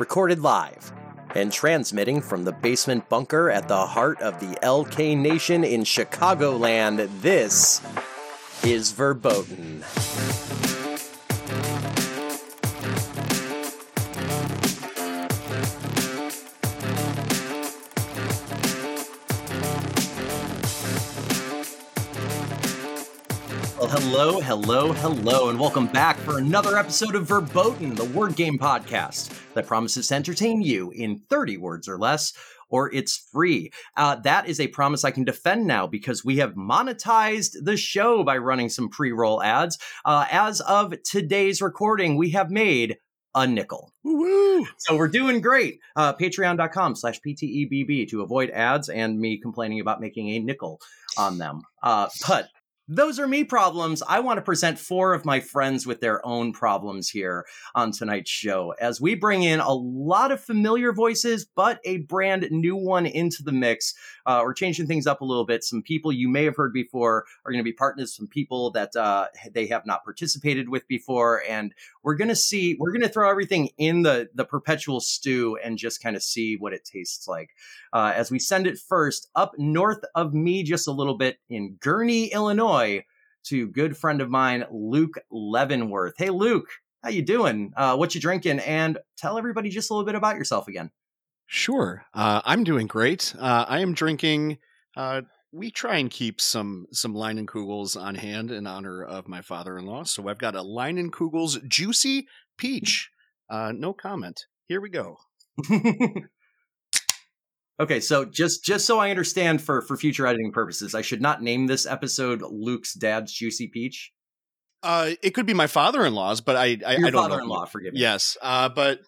recorded live and transmitting from the basement bunker at the heart of the LK Nation in Chicagoland. This is Verboten. Hello, hello, hello, and welcome back for another episode of Verboten, the word game podcast that promises to entertain you in 30 words or less, or it's free. That is a promise I can defend now because we have monetized the show by running some pre-roll ads. As of today's recording, we have made a nickel. Woo-hoo. So we're doing great. Patreon.com/PTEBB to avoid ads and me complaining about making a nickel on them. But those are me problems. I want to present four of my friends with their own problems here on tonight's show as we bring in a lot of familiar voices, but a brand new one into the mix. We're changing things up a little bit. Some people you may have heard before are going to be partners, some people that they have not participated with before. And we're going to throw everything in the perpetual stew and just kind of see what it tastes like. As we send it first up north of me just a little bit in Gurnee, Illinois, to good friend of mine, Luc Leavenworth. Hey, Luc, how you doing? What you drinking? And tell everybody just a little bit about yourself again. Sure. I'm doing great. I am drinking. We try and keep some Leinenkugel's on hand in honor of my father-in-law. So I've got a Leinenkugel's Juicy Peach. No comment. Here we go. Okay, so just so I understand for future editing purposes, I should not name this episode Luke's Dad's Juicy Peach? It could be my father-in-law's, but I don't know. Your father-in-law, forgive me. Yes, but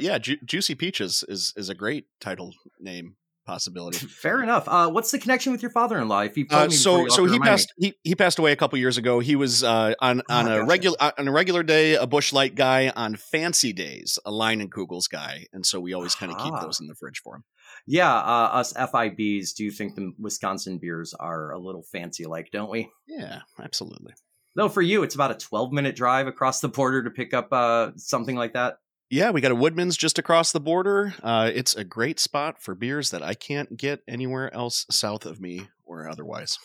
yeah, Juicy Peach is a great title name possibility. Fair enough. What's the connection with your father-in-law? If you he passed away a couple years ago. He was on a regular day a Busch Light guy, on fancy days a Leinenkugel's guy, and so we always kind of keep those in the fridge for him. Yeah, us FIBs do think the Wisconsin beers are a little fancy-like, don't we? Yeah, absolutely. Though for you, it's about a 12-minute drive across the border to pick up something like that. Yeah, we got a Woodman's just across the border. It's a great spot for beers that I can't get anywhere else south of me or otherwise.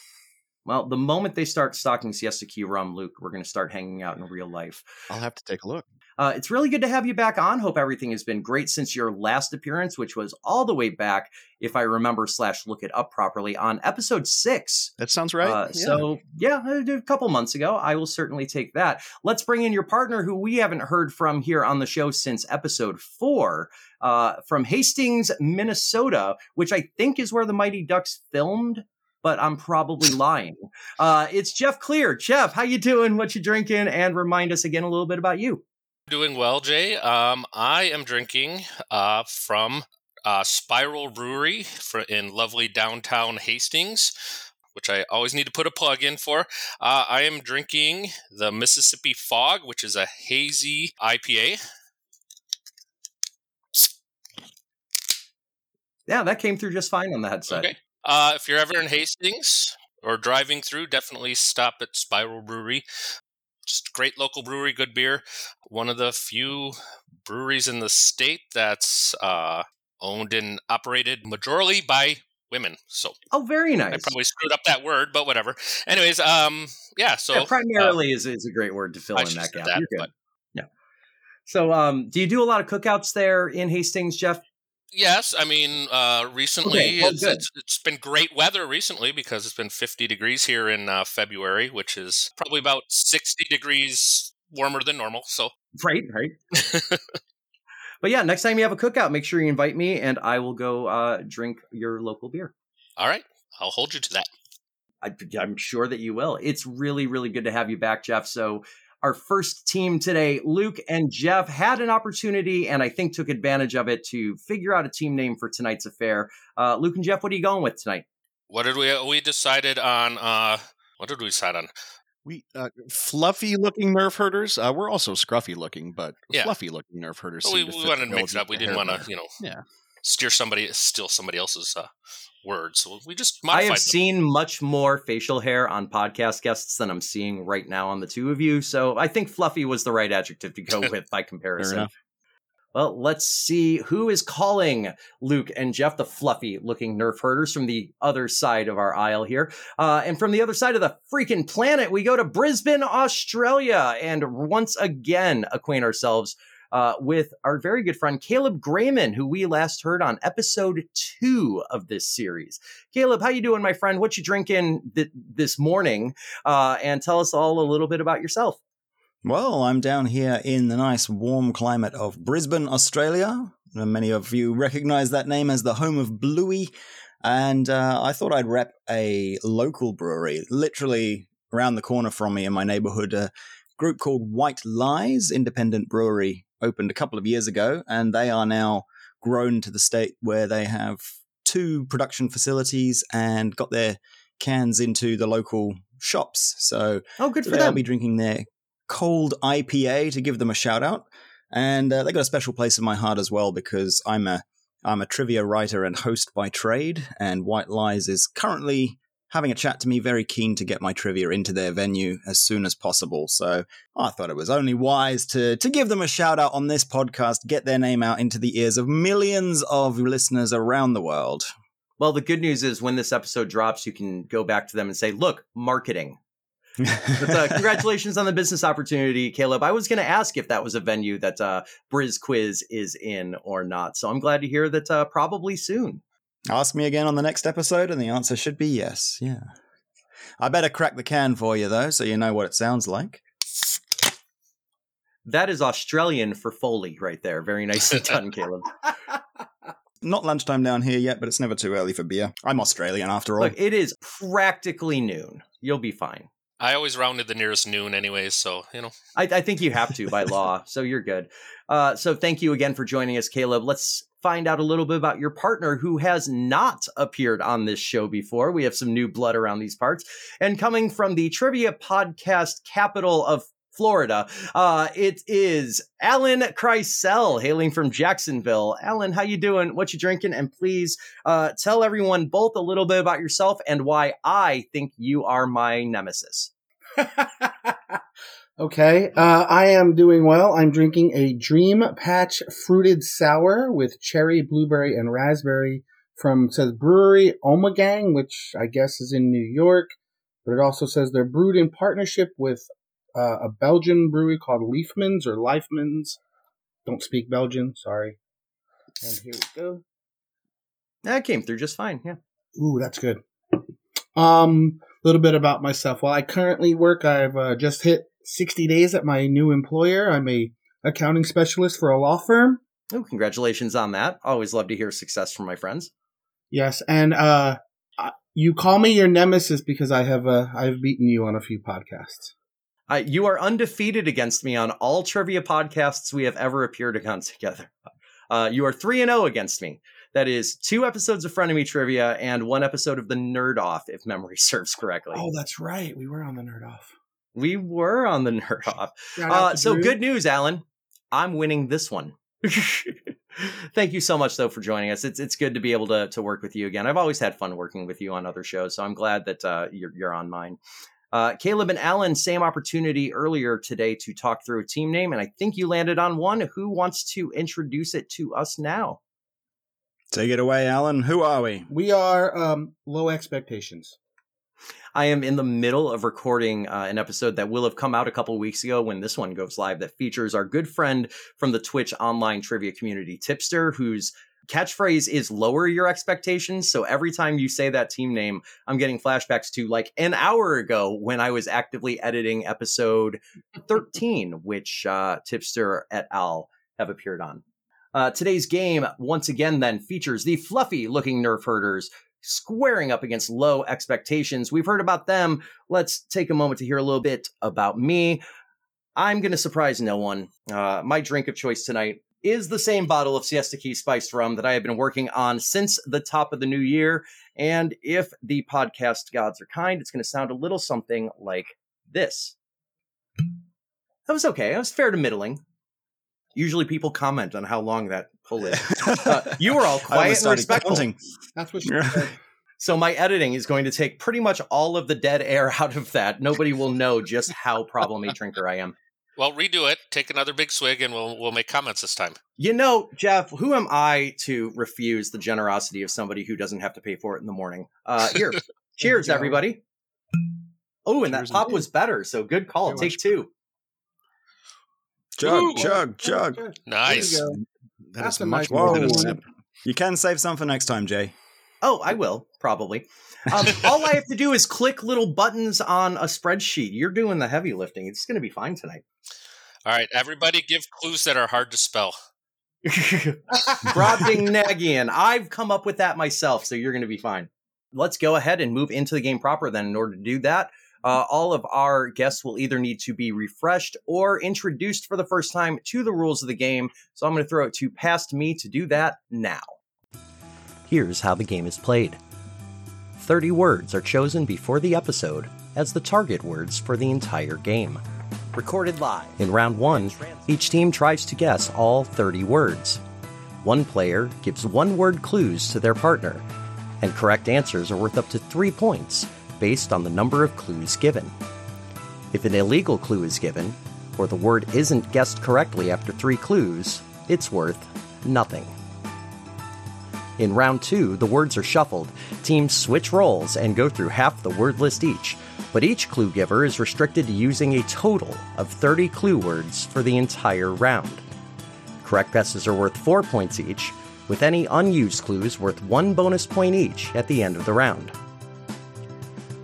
Well, the moment they start stocking Siesta Key Rum, Luc, we're going to start hanging out in real life. I'll have to take a look. It's really good to have you back on. Hope everything has been great since your last appearance, which was all the way back, if I remember / look it up properly, on episode 6. That sounds right. Yeah. So, yeah, a couple months ago. I will certainly take that. Let's bring in your partner who we haven't heard from here on the show since episode 4, from Hastings, Minnesota, which I think is where the Mighty Ducks filmed, but I'm probably lying. It's Jeff Clear. Jeff, how you doing? What you drinking? And remind us again a little bit about you. Doing well, Jay. I am drinking from Spiral Brewery in lovely downtown Hastings, which I always need to put a plug in for. I am drinking the Mississippi Fog, which is a hazy IPA. Yeah, that came through just fine on the headset. Okay. If you're ever in Hastings or driving through, definitely stop at Spiral Brewery. Just great local brewery, good beer. One of the few breweries in the state that's owned and operated majorly by women. So, oh, very nice. I probably screwed up that word, but whatever. Anyways, yeah. So yeah, primarily is a great word to fill in that gap. You're good. But yeah. So, do you do a lot of cookouts there in Hastings, Jeff? Yes, I mean, recently, okay, well, it's been great weather recently because it's been 50 degrees here in February, which is probably about 60 degrees warmer than normal. So right. But yeah, next time you have a cookout, make sure you invite me and I will go drink your local beer. All right. I'll hold you to that. I'm sure that you will. It's really, really good to have you back, Jeff. So our first team today, Luc and Jeff, had an opportunity and I think took advantage of it to figure out a team name for tonight's affair. Luc and Jeff, what are you going with tonight? What did we decide on? We fluffy looking nerf herders. We're also scruffy looking, but yeah. Fluffy looking nerf herders. Well, we wanted to mix it up. We didn't want to, steal somebody else's words. So we just modified them. Seen much more facial hair on podcast guests than I'm seeing right now on the two of you. So I think fluffy was the right adjective to go with by comparison. Well, let's see who is calling Luc and Jeff, the fluffy-looking nerf herders from the other side of our aisle here. And from the other side of the freaking planet, we go to Brisbane, Australia, and once again acquaint ourselves with our very good friend Caleb Greyman, who we last heard on episode 2 of this series. Caleb, how you doing, my friend? What you drinking this morning? And tell us all a little bit about yourself. Well, I'm down here in the nice warm climate of Brisbane, Australia. Many of you recognize that name as the home of Bluey. And I thought I'd rep a local brewery, literally around the corner from me in my neighborhood. A group called White Lies Independent Brewery opened a couple of years ago, and they are now grown to the state where they have 2 production facilities and got their cans into the local shops. So good for them. I'll be drinking their cold IPA to give them a shout out, and they got a special place in my heart as well, because I'm a trivia writer and host by trade, and White Lies is currently having a chat to me, very keen to get my trivia into their venue as soon as possible. So I thought it was only wise to give them a shout out on this podcast, get their name out into the ears of millions of listeners around the world. Well, the good news is when this episode drops, you can go back to them and say, look, marketing. But, congratulations on the business opportunity, Caleb. I was going to ask if that was a venue that Briz Quiz is in or not. So I'm glad to hear that probably soon. Ask me again on the next episode and the answer should be yes. Yeah. I better crack the can for you, though, so you know what it sounds like. That is Australian for Foley right there. Very nicely done, Caleb. Not lunchtime down here yet, but it's never too early for beer. I'm Australian after all. Look, it is practically noon. You'll be fine. I always rounded the nearest noon anyways, so, you know. I think you have to by law, so you're good. So thank you again for joining us, Caleb. Let's find out a little bit about your partner who has not appeared on this show before. We have some new blood around these parts. And coming from the trivia podcast capital of Florida, it is Alan Kreisel, hailing from Jacksonville. Alan, how you doing? What you drinking? And please tell everyone both a little bit about yourself and why I think you are my nemesis. Okay, I am doing well. I'm drinking a Dream Patch Fruited Sour with cherry, blueberry, and raspberry from, it says, Brewery Omegang, which I guess is in New York. But it also says they're brewed in partnership with a Belgian brewery called Liefmans or Liefmans. Don't speak Belgian, sorry. And here we go. That came through just fine, yeah. Ooh, that's good. A little bit about myself. Well, I currently work. I've just hit 60 days at my new employer. I'm a accounting specialist for a law firm. Oh, congratulations on that. Always love to hear success from my friends. Yes, and you call me your nemesis because I have I've beaten you on a few podcasts. You are undefeated against me on all trivia podcasts we have ever appeared on together. You are 3-0 against me. That is 2 episodes of Frenemy Trivia and 1 episode of The Nerd Off, if memory serves correctly. Oh, that's right. We were on The Nerd Off. So good news, Alan. I'm winning this one. Thank you so much, though, for joining us. It's good to be able to work with you again. I've always had fun working with you on other shows, so I'm glad that you're on mine. Caleb and Alan, same opportunity earlier today to talk through a team name, and I think you landed on one. Who wants to introduce it to us now? Take it away, Alan. Who are we? We are Low Expectations. I am in the middle of recording an episode that will have come out a couple weeks ago when this one goes live that features our good friend from the Twitch online trivia community, Tipster, who's catchphrase is lower your expectations. So every time you say that team name, I'm getting flashbacks to like an hour ago when I was actively editing episode 13, which Tipster et al. Have appeared on. Today's game, once again, then features the fluffy looking nerf herders squaring up against Low Expectations. We've heard about them. Let's take a moment to hear a little bit about me. I'm going to surprise no one. My drink of choice tonight is the same bottle of Siesta Key spiced rum that I have been working on since the top of the new year. And if the podcast gods are kind, it's going to sound a little something like this. That was okay. I was fair to middling. Usually people comment on how long that pull is. You were all quiet and respectful. That's what you said. So my editing is going to take pretty much all of the dead air out of that. Nobody will know just how problem a drinker I am. well, redo it. Take another big swig, and we'll make comments this time. You know, Jeff, who am I to refuse the generosity of somebody who doesn't have to pay for it in the morning? Here, cheers, everybody. Oh, and cheers that pop indeed. Was better, so good call. Very Take much. Two. Chug, chug, chug. Nice. That That's is much more than a sip. You can save some for next time, Jay. Oh, I will, probably. All I have to do is click little buttons on a spreadsheet. You're doing the heavy lifting. It's going to be fine tonight. All right, everybody give clues that are hard to spell. Brobdingnagian. I've come up with that myself, so you're going to be fine. Let's go ahead and move into the game proper then. In order to do that, all of our guests will either need to be refreshed or introduced for the first time to the rules of the game. So I'm going to throw it to past me to do that now. Here's how the game is played. 30 words are chosen before the episode as the target words for the entire game. Recorded live. In round one, each team tries to guess all 30 words. One player gives one-word clues to their partner, and correct answers are worth up to 3 points based on the number of clues given. If an illegal clue is given, or the word isn't guessed correctly after 3 clues, it's worth nothing. In round 2, the words are shuffled. Teams switch roles and go through half the word list each, but each clue giver is restricted to using a total of 30 clue words for the entire round. Correct guesses are worth 4 points each, with any unused clues worth 1 bonus point each at the end of the round.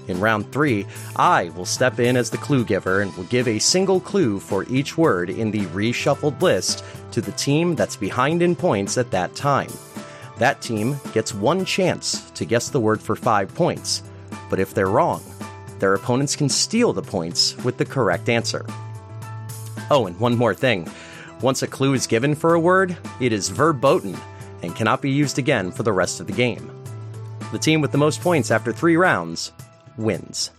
In round 3, I will step in as the clue giver and will give a single clue for each word in the reshuffled list to the team that's behind in points at that time. That team gets 1 chance to guess the word for 5 points, but if they're wrong, their opponents can steal the points with the correct answer. Oh, and one more thing. Once a clue is given for a word, it is verboten and cannot be used again for the rest of the game. The team with the most points after 3 rounds wins.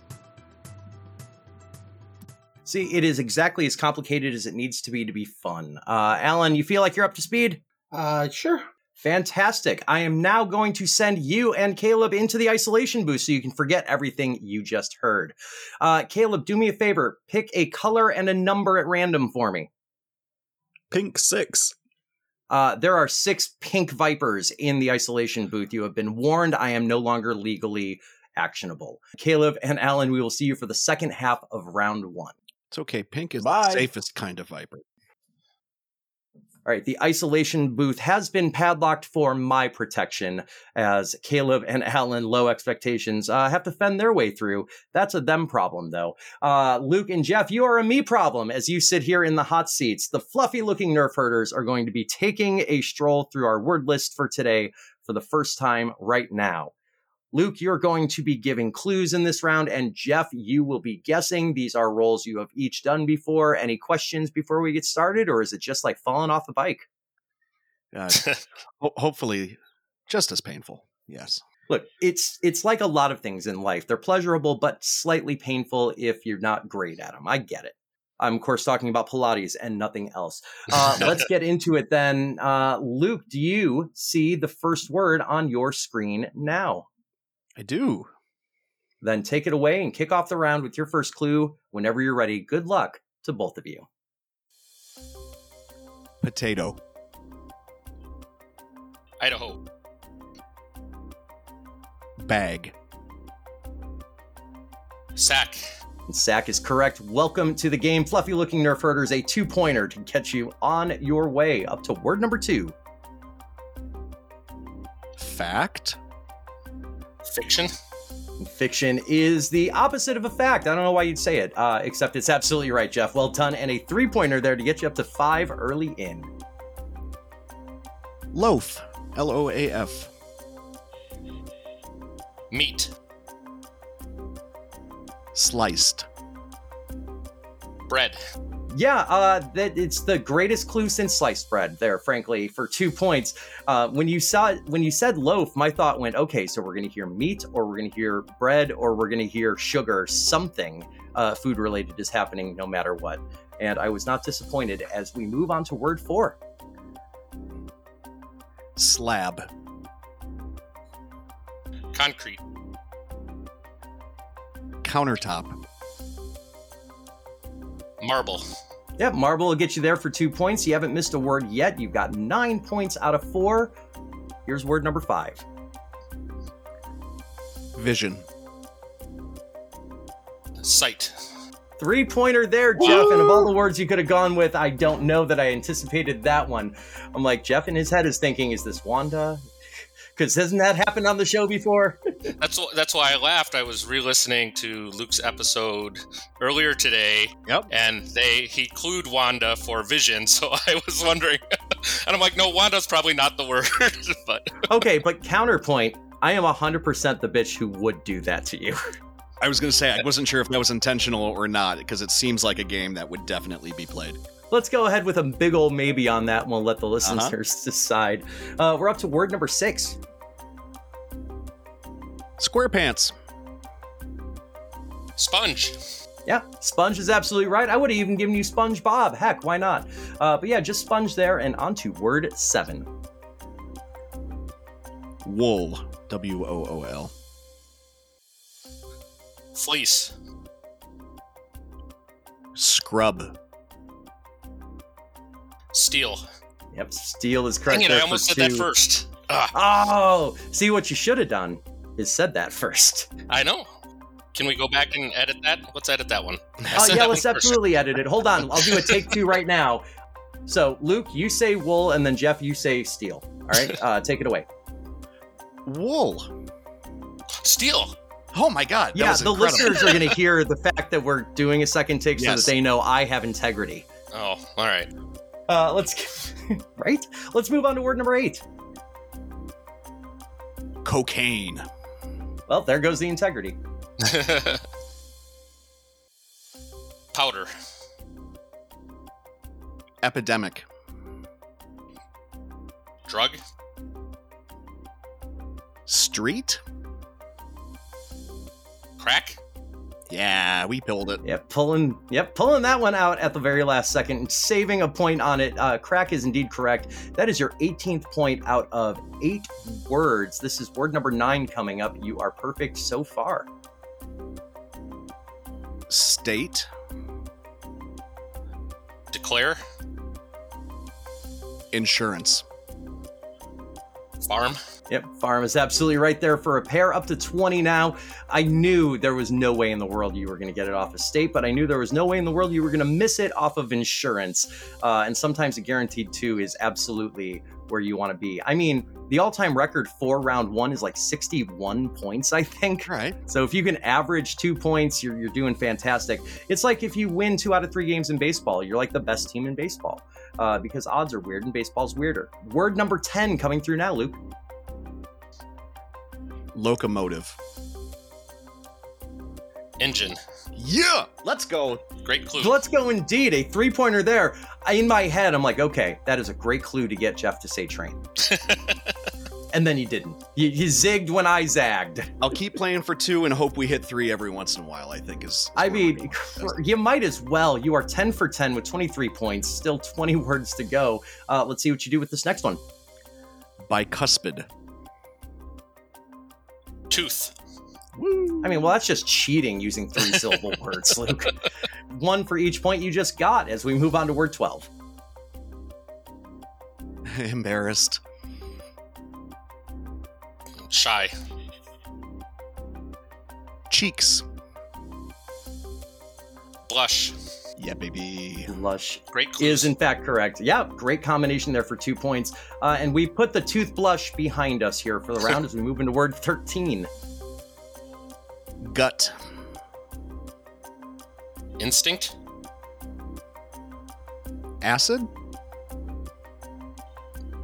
See, it is exactly as complicated as it needs to be fun. Alan, you feel like you're up to speed? Sure. Fantastic. I am now going to send you and Caleb into the isolation booth so you can forget everything you just heard. Caleb, do me a favor. Pick a color and a number at random for me. Pink 6. There are 6 pink vipers in the isolation booth. You have been warned. I am no longer legally actionable. Caleb and Alan, we will see you for the second half of round 1. It's okay. Pink is the safest kind of viper. All right, the isolation booth has been padlocked for my protection as Caleb and Alan, Low Expectations, have to fend their way through. That's a them problem, though. Luc and Jeff, you are a me problem as you sit here in the hot seats. The fluffy-looking nerf herders are going to be taking a stroll through our word list for today for the first time right now. Luc, you're going to be giving clues in this round, and Jeff, you will be guessing. These are roles you have each done before. Any questions before we get started, or is it just like falling off a bike? Hopefully just as painful, yes. Look, it's like a lot of things in life. They're pleasurable, but slightly painful if you're not great at them. I get it. I'm, of course, talking about Pilates and nothing else. Let's get into it then. Luc, do you see the first word on your screen now? I do. Then take it away and kick off the round with your first clue whenever you're ready. Good luck to both of you. Potato. Idaho. Bag. Sack. And sack is correct. Welcome to the game. Fluffy looking nerf herders, a 2-pointer to get you on your way up to word number 2. Fact. Fiction. Fiction is the opposite of a fact. I don't know why you'd say it, except it's absolutely right, Jeff. Well done. And a 3-pointer there to get you up to 5 early in. Loaf. L-O-A-F. Meat. Sliced. Bread. Yeah, it's the greatest clue since sliced bread there, frankly, for 2 points. When you said loaf, my thought went, okay, so we're going to hear meat, or we're going to hear bread, or we're going to hear sugar. Something food related is happening no matter what. And I was not disappointed as we move on to word 4. Slab. Concrete. Countertop. Marble. Yep, Marble will get you there for 2 points. You haven't missed a word yet. You've got 9 points out of 4. Here's word number 5. Vision. Sight. 3-pointer there, Jeff. Whoa! And of all the words you could have gone with, I don't know that I anticipated that one. I'm like, Jeff in his head is thinking, is this Wanda? Because hasn't that happened on the show before? That's why I laughed. I was re-listening to Luke's episode earlier today. Yep. And he clued Wanda for vision, so I was wondering. And I'm like, no, Wanda's probably not the word. But okay, but counterpoint, I am 100% the bitch who would do that to you. I was going to say, I wasn't sure if that was intentional or not, because it seems like a game that would definitely be played. Let's go ahead with a big old maybe on that and we'll let the listeners decide. We're up to word number 6. Square pants. Sponge. Yeah, Sponge is absolutely right. I would have even given you SpongeBob. Heck, why not? But yeah, just Sponge there, and on to word 7. Wool. W-O-O-L. Fleece. Scrub. Steel. Yep, steel is correct. Dang it, I almost said that first. Ugh. Oh, see, what you should have done is said that first. I know. Can we go back and edit that? Let's edit that one. Yeah, let's absolutely edit it. Hold on, I'll do a take 2 right now. So, Luke, you say wool, and then Jeff, you say steel. All right, take it away. Wool. Steel. Oh my God. Yeah, the listeners are going to hear the fact that we're doing a second take so that they know I have integrity. Oh, all right. Let's move on to word number 8. Cocaine. Well, there goes the integrity. Powder. Epidemic. Drug. Street. Crack. Yeah, we pulled it. Yep, pulling that one out at the very last second and saving a point on it. Crack is indeed correct. That is your 18th point out of 8 words. This is word number 9 coming up. You are perfect so far. State. Declare. Insurance. Farm. Yep, farm is absolutely right there for a pair, up to 20 now. I knew there was no way in the world you were going to get it off of state, but I knew there was no way in the world you were going to miss it off of insurance. And sometimes a guaranteed 2 is absolutely where you want to be. I mean, the all-time record for round 1 is like 61 points, I think. Right. So if you can average 2 points, you're doing fantastic. It's like if you win 2 out of 3 games in baseball, you're like the best team in baseball because odds are weird and baseball's weirder. Word number 10 coming through now, Luke. Locomotive. Engine. Yeah, let's go. Great clue. Let's go indeed. A 3-pointer there. In my head, I'm like, okay, that is a great clue to get Jeff to say train. And then he didn't. He zigged when I zagged. I'll keep playing for 2 and hope we hit 3 every once in a while, I think. You might as well. You are 10 for 10 with 23 points. Still 20 words to go. Let's see what you do with this next one. Bicuspid. Tooth. Woo. I mean, well, that's just cheating using 3-syllable words, Luke. 1 for each point you just got as we move on to word 12. Embarrassed. Shy. Cheeks. Blush. Yeah, baby. Blush is in fact correct. Yeah, great combination there for 2 points. And we put the tooth blush behind us here for the round as we move into word 13. Gut. Instinct. Acid.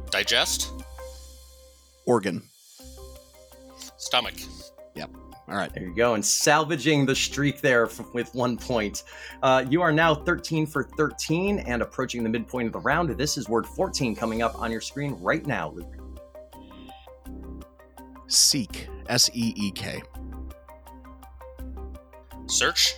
Digest. Organ. Stomach. Yep. All right, there you go. And salvaging the streak there with 1 point. You are now 13 for 13 and approaching the midpoint of the round. This is word 14 coming up on your screen right now, Luke. Seek. S-E-E-K. Search.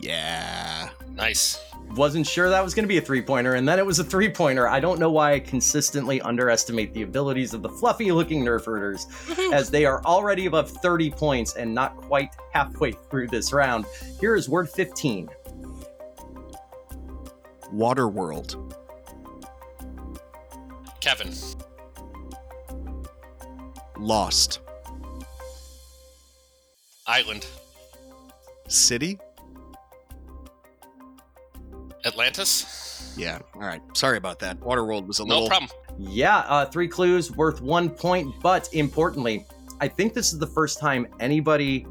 Yeah. Nice. Wasn't sure that was going to be a 3-pointer, and then it was a 3-pointer. I don't know why I consistently underestimate the abilities of the fluffy-looking Nerf herders, as they are already above 30 points and not quite halfway through this round. Here is word 15. Waterworld. Kevin. Lost. Island. City. Atlantis. Yeah. All right. Sorry about that. Waterworld was a little... No problem. Yeah. Three clues worth 1 point. But importantly, I think this is the first time anybody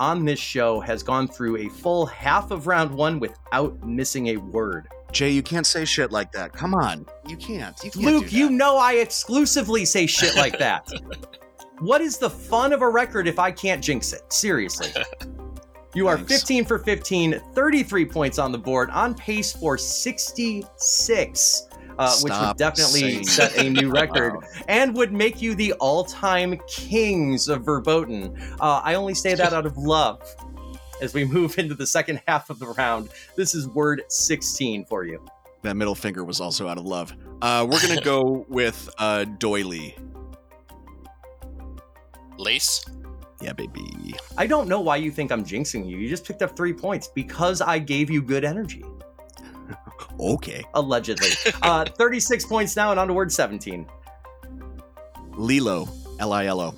on this show has gone through a full half of round one without missing a word. Jay, you can't say shit like that. Come on. You can't. Luke, you know I exclusively say shit like that. What is the fun of a record if I can't jinx it? Seriously. You are 15 for 15, 33 points on the board, on pace for 66, which would definitely set a new record and would make you the all-time kings of Verboten. I only say that out of love. As we move into the second half of the round, this is word 16 for you. That middle finger was also out of love. We're going to go with doily. Lace. Yeah, baby. I don't know why you think I'm jinxing you. You just picked up 3 points because I gave you good energy. Okay. Allegedly. 36 points now and on to word 17. Lilo. L-I-L-O.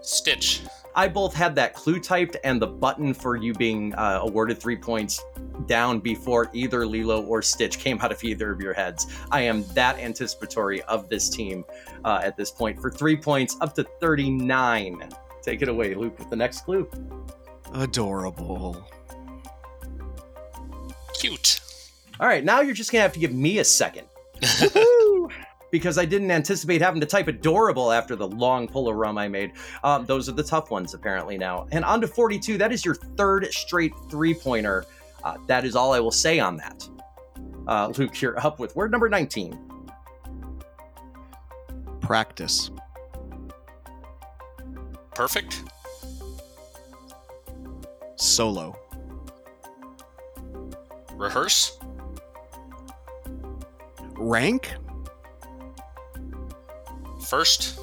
Stitch. I both had that clue typed and the button for you being awarded 3 points down before either Lilo or Stitch came out of either of your heads. I am that anticipatory of this team at this point. For 3 points, up to 39. Take it away, Luke, with the next clue. Adorable. Cute. All right, now you're just going to have to give me a second. Woo-hoo! Because I didn't anticipate having to type adorable after the long pull of rum I made. Those are the tough ones, apparently, now. And on to 42, that is your third straight three-pointer. That is all I will say on that. Luke, you're up with word number 19. Practice. Perfect. Solo. Rehearse. Rank. First.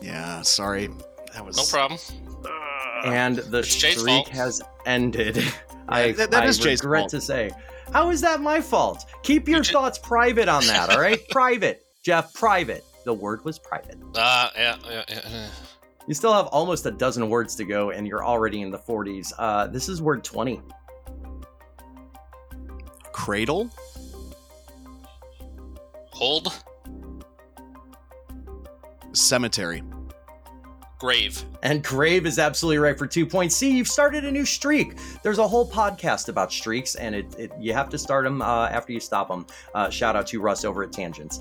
Yeah, sorry. That was no problem. And the streak has ended. Yeah, that is Jay's fault. I regret to say. How is that my fault? Keep your thoughts private on that, all right? Private. Jeff, private. The word was private. Yeah. You still have almost a dozen words to go, and you're already in the 40s. This is word 20. Cradle. Hold. Cemetery. Grave. And grave is absolutely right for 2 points. See, you've started a new streak. There's a whole podcast about streaks, and you have to start them after you stop them. Shout out to Russ over at Tangents.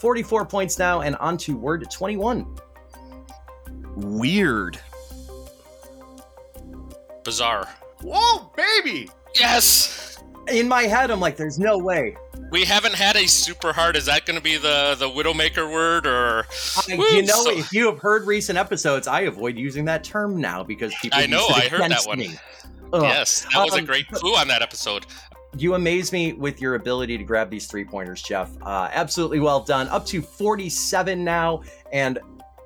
44 points now, and on to word 21. Weird. Bizarre. Whoa, baby! Yes! In my head, I'm like, there's no way. We haven't had a super hard. Is that going to be the Widowmaker word? Or if you have heard recent episodes, I avoid using that term now because people. I know. I heard that one. Yes, that was a great clue on that episode. You amaze me with your ability to grab these 3-pointers, Jeff. Absolutely well done. Up to 47 now, and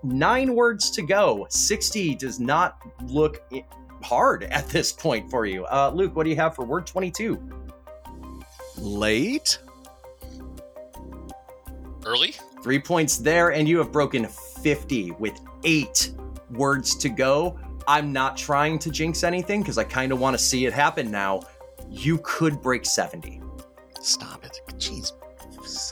9 words to go. 60 does not look hard at this point for you. Luke, what do you have for word 22? Late. Early. 3 points there, and you have broken 50 with 8 words to go. I'm not trying to jinx anything because I kind of want to see it happen now. You could break 70. Stop it. Jeez.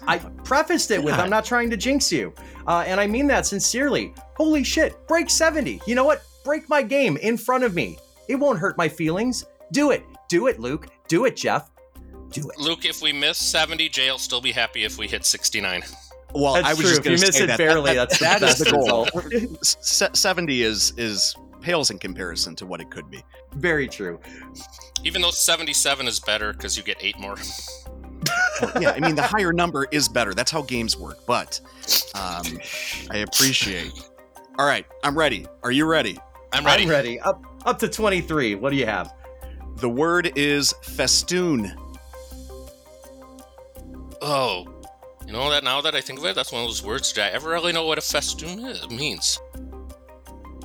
I prefaced it with, I'm not trying to jinx you. And I mean that sincerely. Holy shit, break 70. You know what? Break my game in front of me. It won't hurt my feelings. Do it. Do it, Luke. Do it, Jeff. Do it. Luke, if we miss 70, Jay'll still be happy if we hit 69. Well, that's I was true. Just going to say that. If you miss it barely, that's the goal. 70 is pales in comparison to what it could be. Very true. Even though 77 is better because you get 8 more. Yeah, I mean, the higher number is better. That's how games work, but I appreciate. All right, I'm ready. Are you ready? I'm ready. I'm ready. Up to 23. What do you have? The word is festoon. Oh, you know that now that I think of it, that's one of those words. Did I ever really know what a festoon means?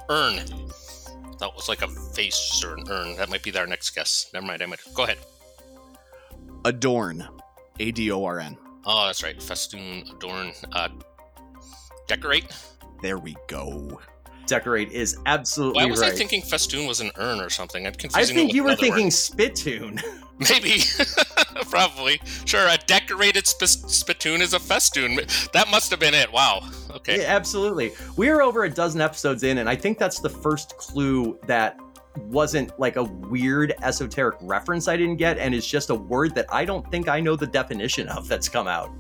Urn. That was like a vase or an urn. That might be our next guess. Never mind. Go ahead. Adorn. Adorn. Oh, that's right. Festoon, adorn, decorate. There we go. Decorate is absolutely right. Why was I thinking festoon was an urn or something? I'm confusing it with another word. I think you were thinking spittoon. Maybe. Probably. Sure, a decorated spittoon is a festoon. That must have been it. Wow. Okay. Yeah, absolutely. We are over a dozen episodes in, and I think that's the first clue that wasn't like a weird esoteric reference I didn't get, and it's just a word that I don't think I know the definition of that's come out.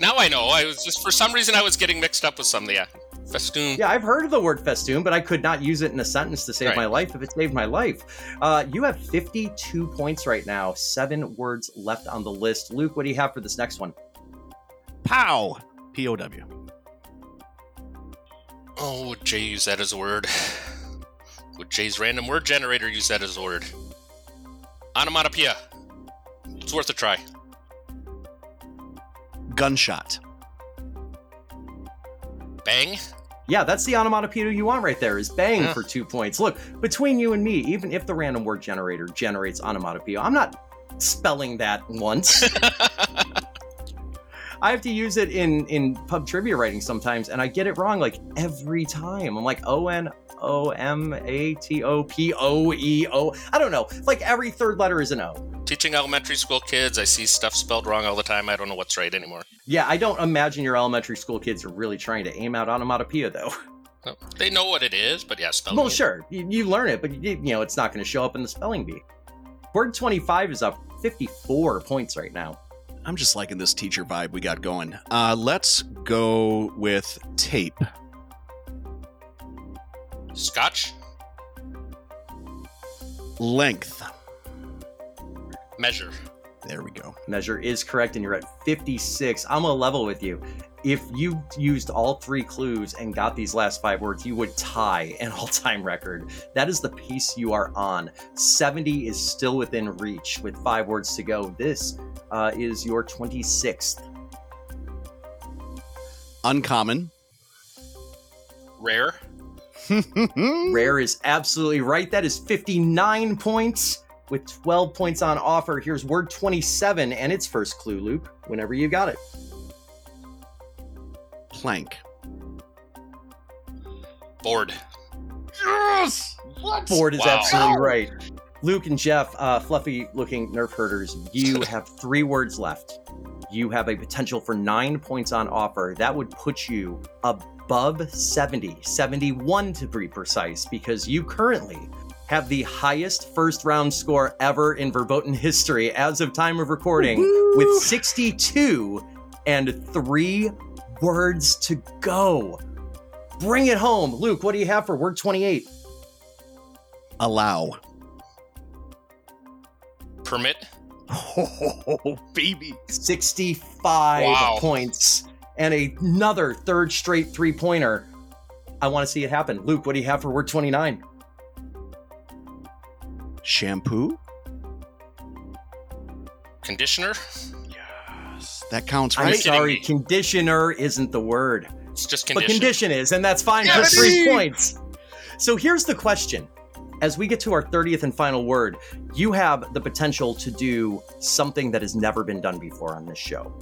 Now I know. I was just, for some reason, I was getting mixed up with some of the festoon. Yeah, I've heard of the word festoon, but I could not use it in a sentence to save my life if it saved my life. You have 52 points right now. 7 words left on the list. Luke, what do you have for this next one? Pow. P-O-W. Oh, would Jay use that as a word? Would Jay's random word generator use that as a word? Onomatopoeia. It's worth a try. Gunshot. Bang? Yeah, that's the onomatopoeia you want right there, is bang for 2 points. Look, between you and me, even if the random word generator generates onomatopoeia, I'm not spelling that once. I have to use it in pub trivia writing sometimes, and I get it wrong like every time. I'm like, O-N-O-M-A-T-O-P-O-E-O. I don't know. Like every third letter is an O. Teaching elementary school kids, I see stuff spelled wrong all the time. I don't know what's right anymore. Yeah, I don't imagine your elementary school kids are really trying to aim out onomatopoeia, though. Well, they know what it is, but yeah, spelling. Well, sure. You learn it, but you know it's not going to show up in the spelling bee. Word 25 is up 54 points right now. I'm just liking this teacher vibe we got going. Let's go with tape. Scotch. Length. Measure. There we go. Measure is correct, and you're at 56. I'm a level with you. If you used all 3 clues and got these last 5 words, you would tie an all-time record. That is the piece you are on. 70 is still within reach with 5 words to go. This is your 26th. Uncommon. Rare. Rare is absolutely right. That is 59 points with 12 points on offer. Here's word 27 and its first clue, Luke, whenever you got it. Plank. Board. Yes! What? Board is absolutely right. Luke and Jeff, fluffy-looking nerf herders, you have 3 words left. You have a potential for 9 points on offer. That would put you above 70, 71 to be precise, because you currently have the highest first-round score ever in Verboten history as of time of recording, with 62 and 3 words to go. Bring it home. Luke, what do you have for word 28? Allow. Permit. Oh, baby. 65 points and another third straight 3-pointer. I want to see it happen. Luke, what do you have for word 29? Shampoo. Conditioner. That counts, right? I'm sorry, conditioner isn't the word. It's just condition. But condition is, and that's fine for 3 points. So here's the question. As we get to our 30th and final word, you have the potential to do something that has never been done before on this show.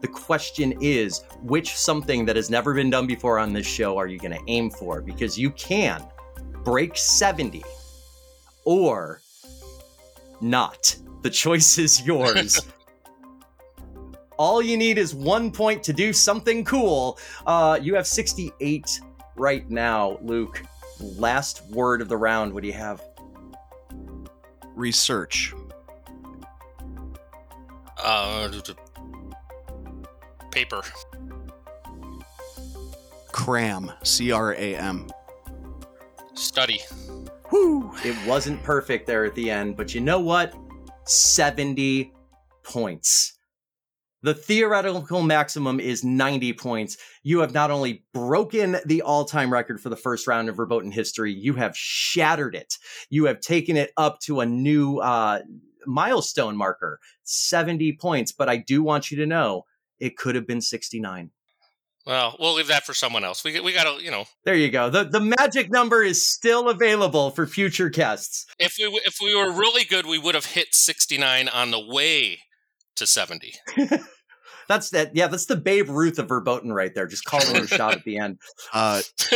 The question is, which something that has never been done before on this show are you going to aim for? Because you can break 70 or not. The choice is yours. All you need is 1 point to do something cool. You have 68 right now, Luke. Last word of the round. What do you have? Research. Paper. Cram. C-R-A-M. Study. Whoo! It wasn't perfect there at the end, but you know what? 70 points. The theoretical maximum is 90 points. You have not only broken the all-time record for the first round of Verboten history, you have shattered it. You have taken it up to a new milestone marker, 70 points. But I do want you to know it could have been 69. Well, we'll leave that for someone else. We got to, you know. There you go. The magic number is still available for future guests. If we were really good, we would have hit 69 on the way to 70. That's that. Yeah, that's the Babe Ruth of Verboten right there. Just calling a shot at the end.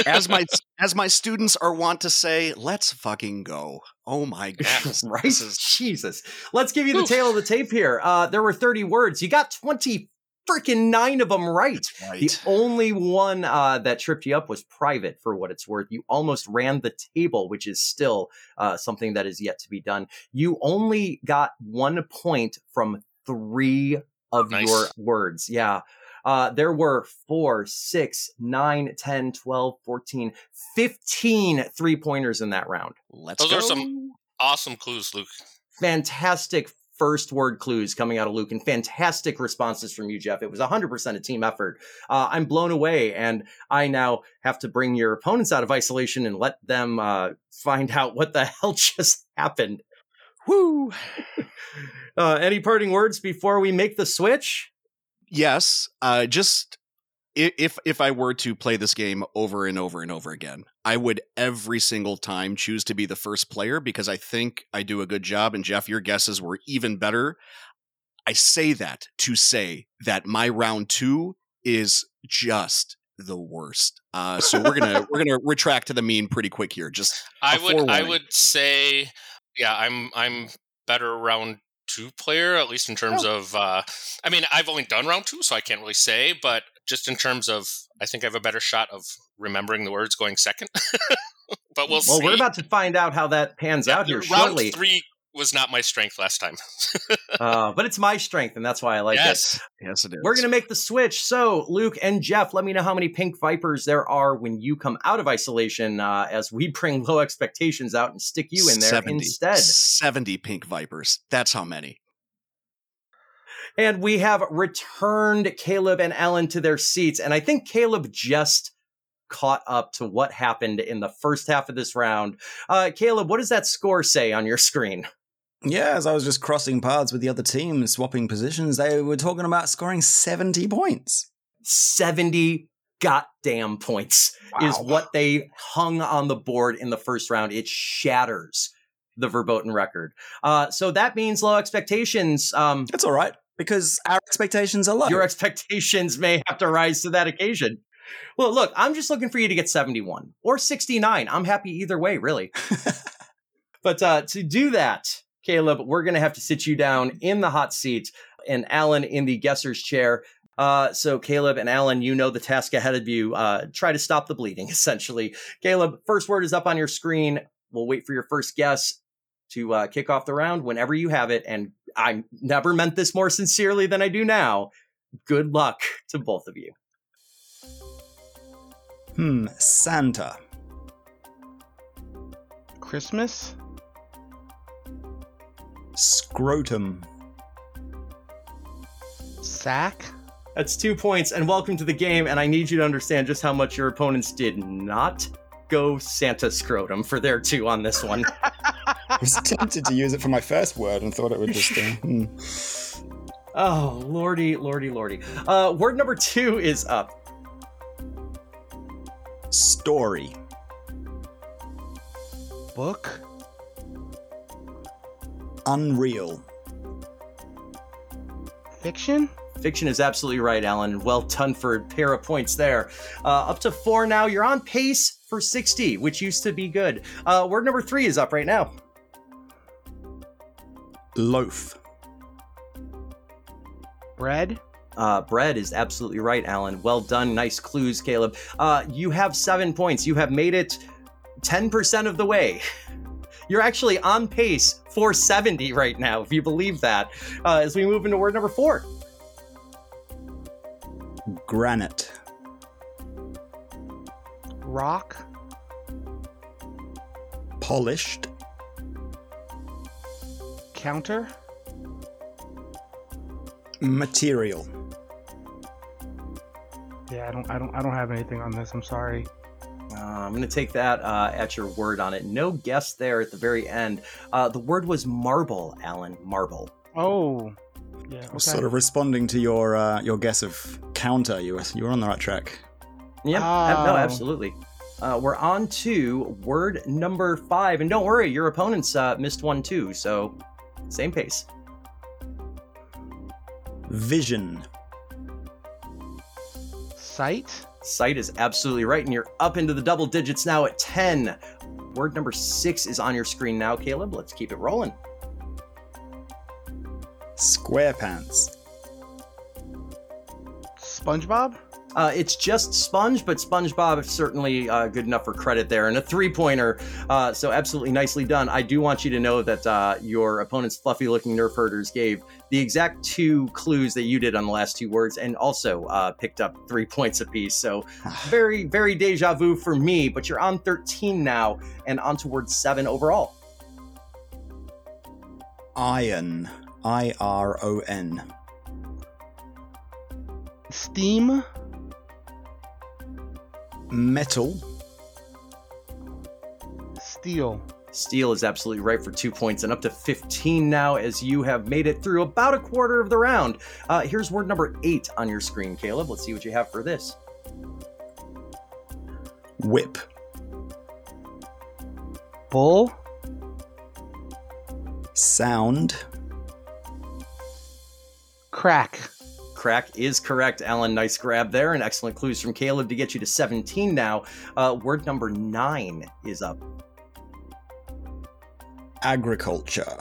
As my students are wont to say, let's fucking go. Oh, my God. Right? Jesus. Let's give you the tail of the tape here. There were 30 words. You got 29 of them right. The only one that tripped you up was private, for what it's worth. You almost ran the table, which is still something that is yet to be done. You only got 1 point from 3 of your words. Yeah. There were 4, 6, 9, 10, 12, 14, 15 three-pointers in that round. Those are some awesome clues, Luke. Fantastic first word clues coming out of Luke, and fantastic responses from you, Jeff. It was 100% a team effort. I'm blown away, and I now have to bring your opponents out of isolation and let them find out what the hell just happened. Woo! Any parting words before we make the switch? Yes. Just if I were to play this game over and over and over again, I would every single time choose to be the first player, because I think I do a good job. And Jeff, your guesses were even better. I say that to say that my round 2 is just the worst. So we're gonna retract to the mean pretty quick here. I would say, yeah, I'm better round 2 player, at least in terms of I mean, I've only done round 2, so I can't really say, but just in terms of, I think I have a better shot of remembering the words going second. But we'll see. Well, we're about to find out how that pans out here shortly. Round 3 was not my strength last time. But it's my strength, and that's why I like it. Yes, it is. We're going to make the switch. So, Luke and Jeff, let me know how many pink vipers there are when you come out of isolation, as we bring Low Expectations out and stick you in there 70, instead. 70 pink vipers. That's how many. And we have returned Caleb and Alan to their seats. And I think Caleb just caught up to what happened in the first half of this round. Caleb, what does that score say on your screen? Yeah, as I was just crossing paths with the other team and swapping positions, they were talking about scoring 70 points. 70 goddamn points is what they hung on the board in the first round. It shatters the Verboten record. So that means Low Expectations. It's all right, because our expectations are low. Your expectations may have to rise to that occasion. Well, look, I'm just looking for you to get 71 or 69. I'm happy either way, really. But to do that, Caleb, we're going to have to sit you down in the hot seat and Alan in the guesser's chair. So Caleb and Alan, you know the task ahead of you. Try to stop the bleeding, essentially. Caleb, first word is up on your screen. We'll wait for your first guess to kick off the round whenever you have it. And I never meant this more sincerely than I do now. Good luck to both of you. Santa. Christmas. Scrotum. Sack. That's 2 points, and welcome to the game, and I need you to understand just how much your opponents did not go Santa Scrotum for their 2 on this one. I was tempted to use it for my first word and thought it would just Oh, lordy. Word number 2 is up. Story. Book. Unreal. Fiction? Fiction is absolutely right, Alan. Well done for a pair of points there. Up to 4 now. You're on pace for 60, which used to be good. Word number 3 is up right now. Loaf. Bread. Bread is absolutely right, Alan. Well done. Nice clues, Caleb. You have 7 points. You have made it 10% of the way. You're actually on pace for 70 right now, if you believe that, as we move into word number 4. Granite. Rock. Polished. Counter. Material. Yeah, I don't have anything on this. I'm sorry. I'm going to take that at your word on it. No guess there at the very end. The word was marble, Alan. Marble. Oh, yeah. Okay. I was sort of responding to your guess of counter. You were on the right track. Yeah. Oh. No, absolutely. We're on to word number 5, and don't worry, your opponents missed one too. So, same pace. Vision. Sight? Sight is absolutely right, and you're up into the double digits now at 10. Word number 6 is on your screen now, Caleb. Let's keep it rolling. SquarePants. SpongeBob? It's just Sponge, but SpongeBob is certainly good enough for credit there. And a three-pointer, so absolutely nicely done. I do want you to know that your opponent's fluffy-looking nerf herders gave the exact 2 clues that you did on the last 2 words and also picked up 3 points apiece. So very, very deja vu for me, but you're on 13 now and on to word 7 overall. Iron. I-R-O-N. Steam. Metal. Steel. Steel is absolutely right for 2 points and up to 15 now as you have made it through about a quarter of the round. Here's word number 8 on your screen, Caleb. Let's see what you have for this. Whip. Bull. Sound. Crack. Crack is correct, Alan. Nice grab there, and excellent clues from Caleb to get you to 17 now. Word number 9 is up. Agriculture.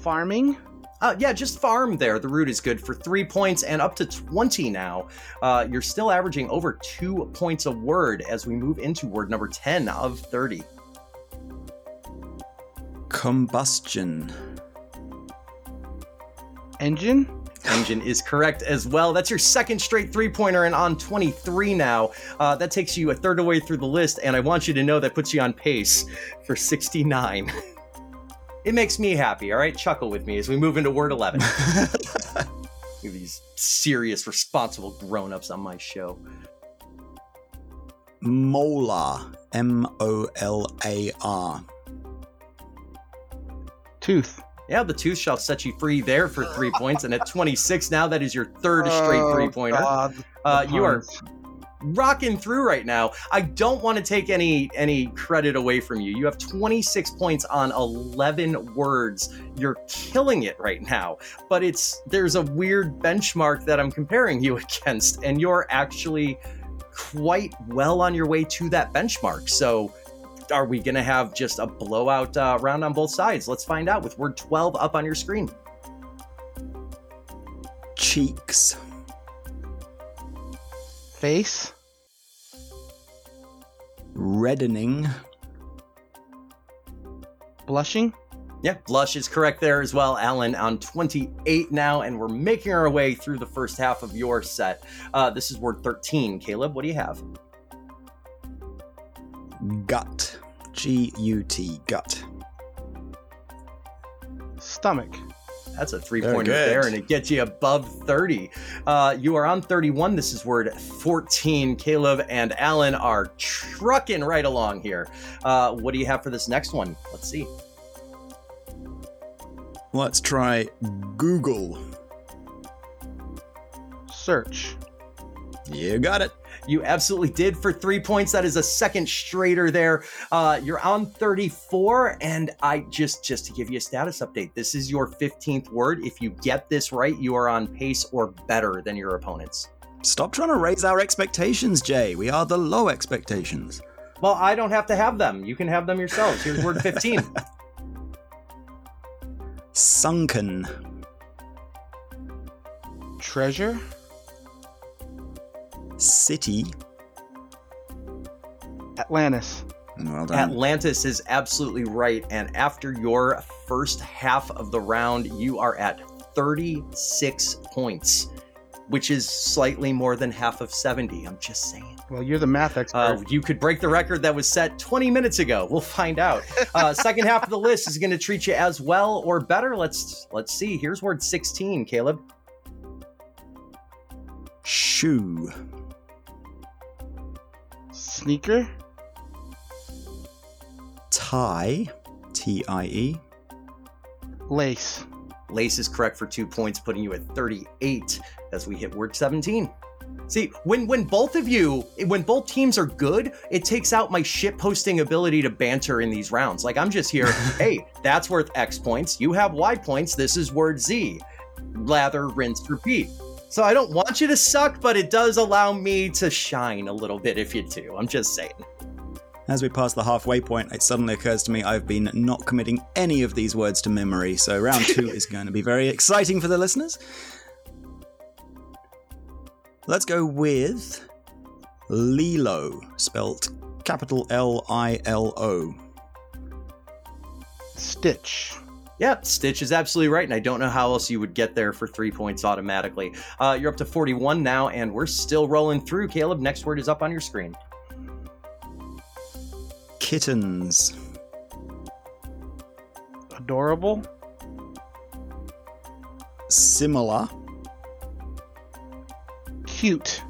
Farming? Yeah, just farm there. The root is good for 3 points and up to 20 now. You're still averaging over 2 points a word as we move into word number 10 of 30. Combustion. Engine? Engine is correct as well. That's your second straight 3-pointer and on 23 now. That takes you a third of the way through the list, and I want you to know that puts you on pace for 69. It makes me happy, all right? Chuckle with me as we move into word 11. These serious, responsible grown-ups on my show. Molar. M-O-L-A-R. Tooth. Yeah, the tooth shall set you free there for 3 points. And at 26 now, that is your third straight 3-pointer. You are rocking through right now. I don't want to take any credit away from you. You have 26 points on 11 words. You're killing it right now. But there's a weird benchmark that I'm comparing you against. And you're actually quite well on your way to that benchmark. So are we going to have just a blowout round on both sides? Let's find out with word 12 up on your screen. Cheeks. Face. Reddening. Blushing. Yeah, blush is correct there as well, Alan, on 28 now, and we're making our way through the first half of your set. This is word 13. Caleb, what do you have? Gut. G-U-T. Gut. Stomach. That's a 3-pointer there, and it gets you above 30. You are on 31. This is word 14. Caleb and Alan are trucking right along here. What do you have for this next one? Let's see. Let's try Google. Search. You got it. You absolutely did for 3 points. That is a second straighter there. You're on 34, and I just to give you a status update, this is your 15th word. If you get this right, you are on pace or better than your opponents. Stop trying to raise our expectations, Jay. We are the low expectations. Well, I don't have to have them. You can have them yourselves. Here's word 15. Sunken. Treasure. City. Atlantis. Well done. Atlantis is absolutely right. And after your first half of the round, you are at 36 points, which is slightly more than half of 70. I'm just saying. Well, you're the math expert. You could break the record that was set 20 minutes ago. We'll find out. Second half of the list is going to treat you as well or better. Let's see. Here's word 16, Caleb. Shoe. Sneaker. Tie. T-I-E. Lace. Lace is correct for 2 points, putting you at 38 as we hit word 17. See, when both teams are good, it takes out my shitposting ability to banter in these rounds. Like, I'm just here, hey, that's worth X points. You have Y points. This is word Z. lather, rinse, repeat. So I don't want you to suck, but it does allow me to shine a little bit if you do. I'm just saying. As we pass the halfway point, it suddenly occurs to me I've been not committing any of these words to memory, so round two is going to be very exciting for the listeners. Let's go with Lilo, spelt capital Lilo. Stitch. Yep, Stitch is absolutely right, and I don't know how else you would get there for 3 points automatically. You're up to 41 now, and we're still rolling through. Caleb, next word is up on your screen. Kittens. Adorable. Similar. Cute.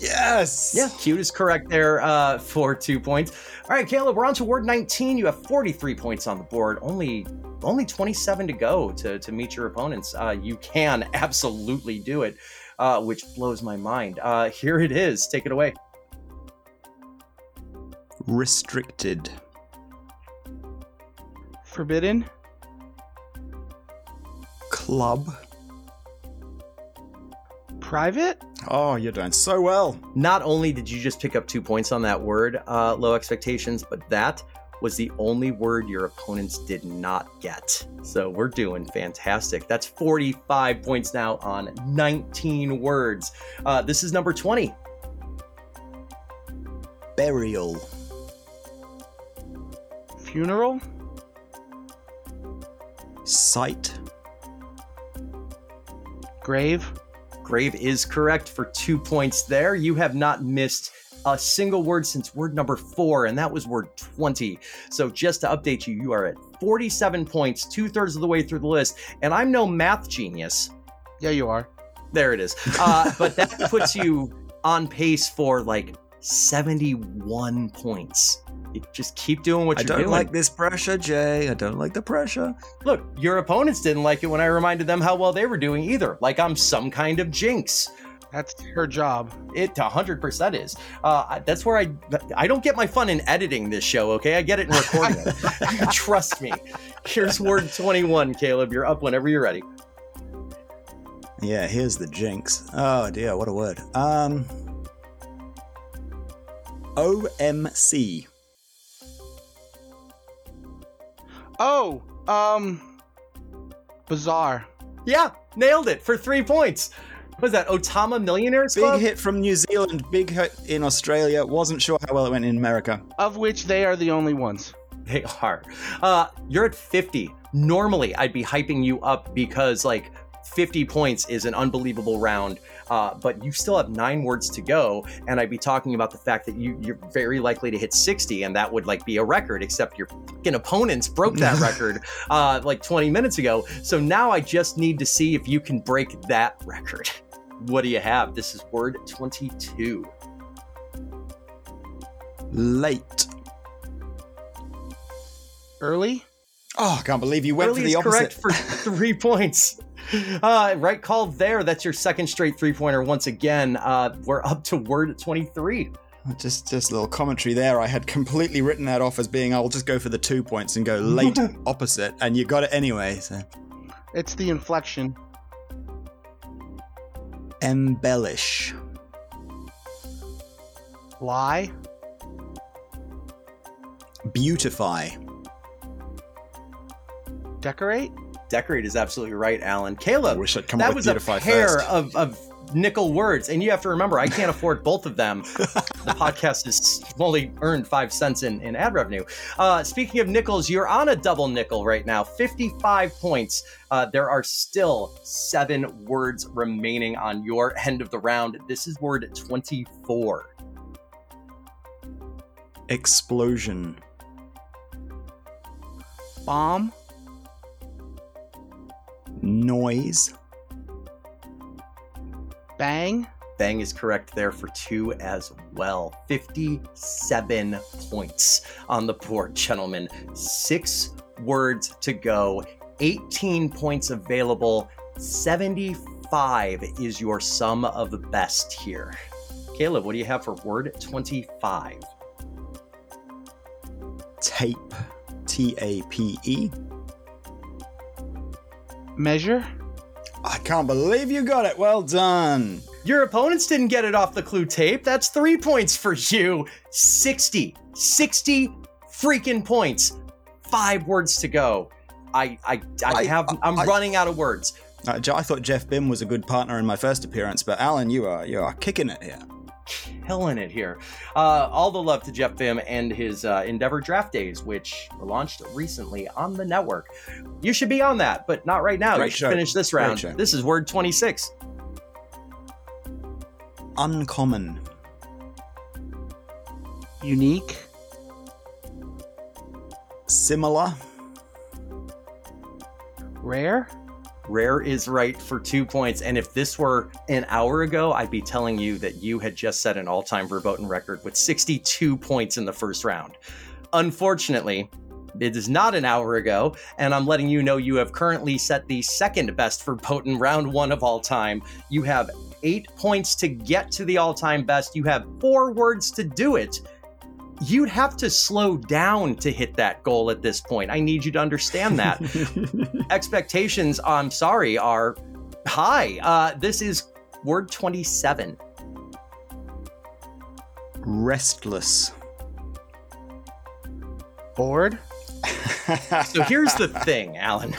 Yes! Yeah, cute is correct there for 2 points. All right, Caleb, we're on to word 19. You have 43 points on the board. Only 27 to go to meet your opponents. You can absolutely do it, which blows my mind. Here it is. Take it away. Restricted. Forbidden. Club. Private? Oh, you're doing so well. Not only did you just pick up 2 points on that word, Low Expectations, but that was the only word your opponents did not get. So we're doing fantastic. That's 45 points now on 19 words. This is number 20. Burial. Funeral. Site. Grave. Grave is correct for 2 points there. You have not missed a single word since word number 4, and that was word 20. So just to update you, you are at 47 points, 2/3 of the way through the list, and I'm no math genius. Yeah, you are. There it is. But that puts you on pace for like 71 points. You just keep doing what you're doing. I don't like this pressure, Jay. I don't like the pressure. Look, your opponents didn't like it when I reminded them how well they were doing either. Like I'm some kind of jinx. That's her job. It 100% is. That's where I don't get my fun in editing this show, okay? I get it in recording it. Trust me. Here's word 21, Caleb. You're up whenever you're ready. Yeah, here's the jinx. Oh, dear. What a word. OMC. Oh, bizarre. Yeah, nailed it for 3 points. Was that Otama Millionaires Club? Big hit from New Zealand, big hit in Australia. Wasn't sure how well it went in America. Of which they are the only ones. They are. You're at 50. Normally, I'd be hyping you up because, 50 points is an unbelievable round, but you still have 9 words to go, and I'd be talking about the fact that you're very likely to hit 60, and that would be a record, except your fucking opponents broke that record 20 minutes ago. So now I just need to see if you can break that record. What do you have? This is word 22. Late. Early? Oh, I can't believe you went for the opposite. Early is correct for 3 points. Right call there. That's your second straight three-pointer once again. We're up to word 23. Just a little commentary there. I had completely written that off as being, I'll just go for the 2 points and go late opposite, and you got it anyway. So. It's the inflection. Embellish. Lie. Beautify. Decorate. Decorate is absolutely right, Alan. Caleb, I wish I'd come up with beautify first. That was a pair of nickel words, and you have to remember, I can't afford both of them. The podcast has only earned 5 cents in ad revenue. Speaking of nickels, you're on a double nickel right now, 55 points. There are still 7 words remaining on your end of the round. This is word 24. Explosion. Bomb. Noise. Bang. Bang is correct there for 2 as well. 57 points on the board, gentlemen. 6 words to go. 18 points available. 75 is your sum of the best here. Caleb, what do you have for word 25? Tape. T-A-P-E. Measure? I can't believe you got it. Well done. Your opponents didn't get it off the clue tape. That's 3 points for you. 60 freaking points. 5 words to go. I'm running out of words. I thought Jeff Bim was a good partner in my first appearance, but Alan, you are kicking it here. Killing it here. All the love to Jeff Bim and his endeavor Draft Days, which launched recently on the network. You should be on that, but not right now. Great, you should finish this round. This is word 26. Uncommon. Unique. Similar. Rare. Rare is right for 2 points. And if this were an hour ago, I'd be telling you that you had just set an all-time Verboten record with 62 points in the first round. Unfortunately, it is not an hour ago, and I'm letting you know you have currently set the second best Verboten round one of all time. You have 8 points to get to the all-time best. You have 4 words to do it. You'd have to slow down to hit that goal at this point. I need you to understand that. Expectations, I'm sorry, are high. This is word 27. Restless. Bored? So here's the thing, Alan.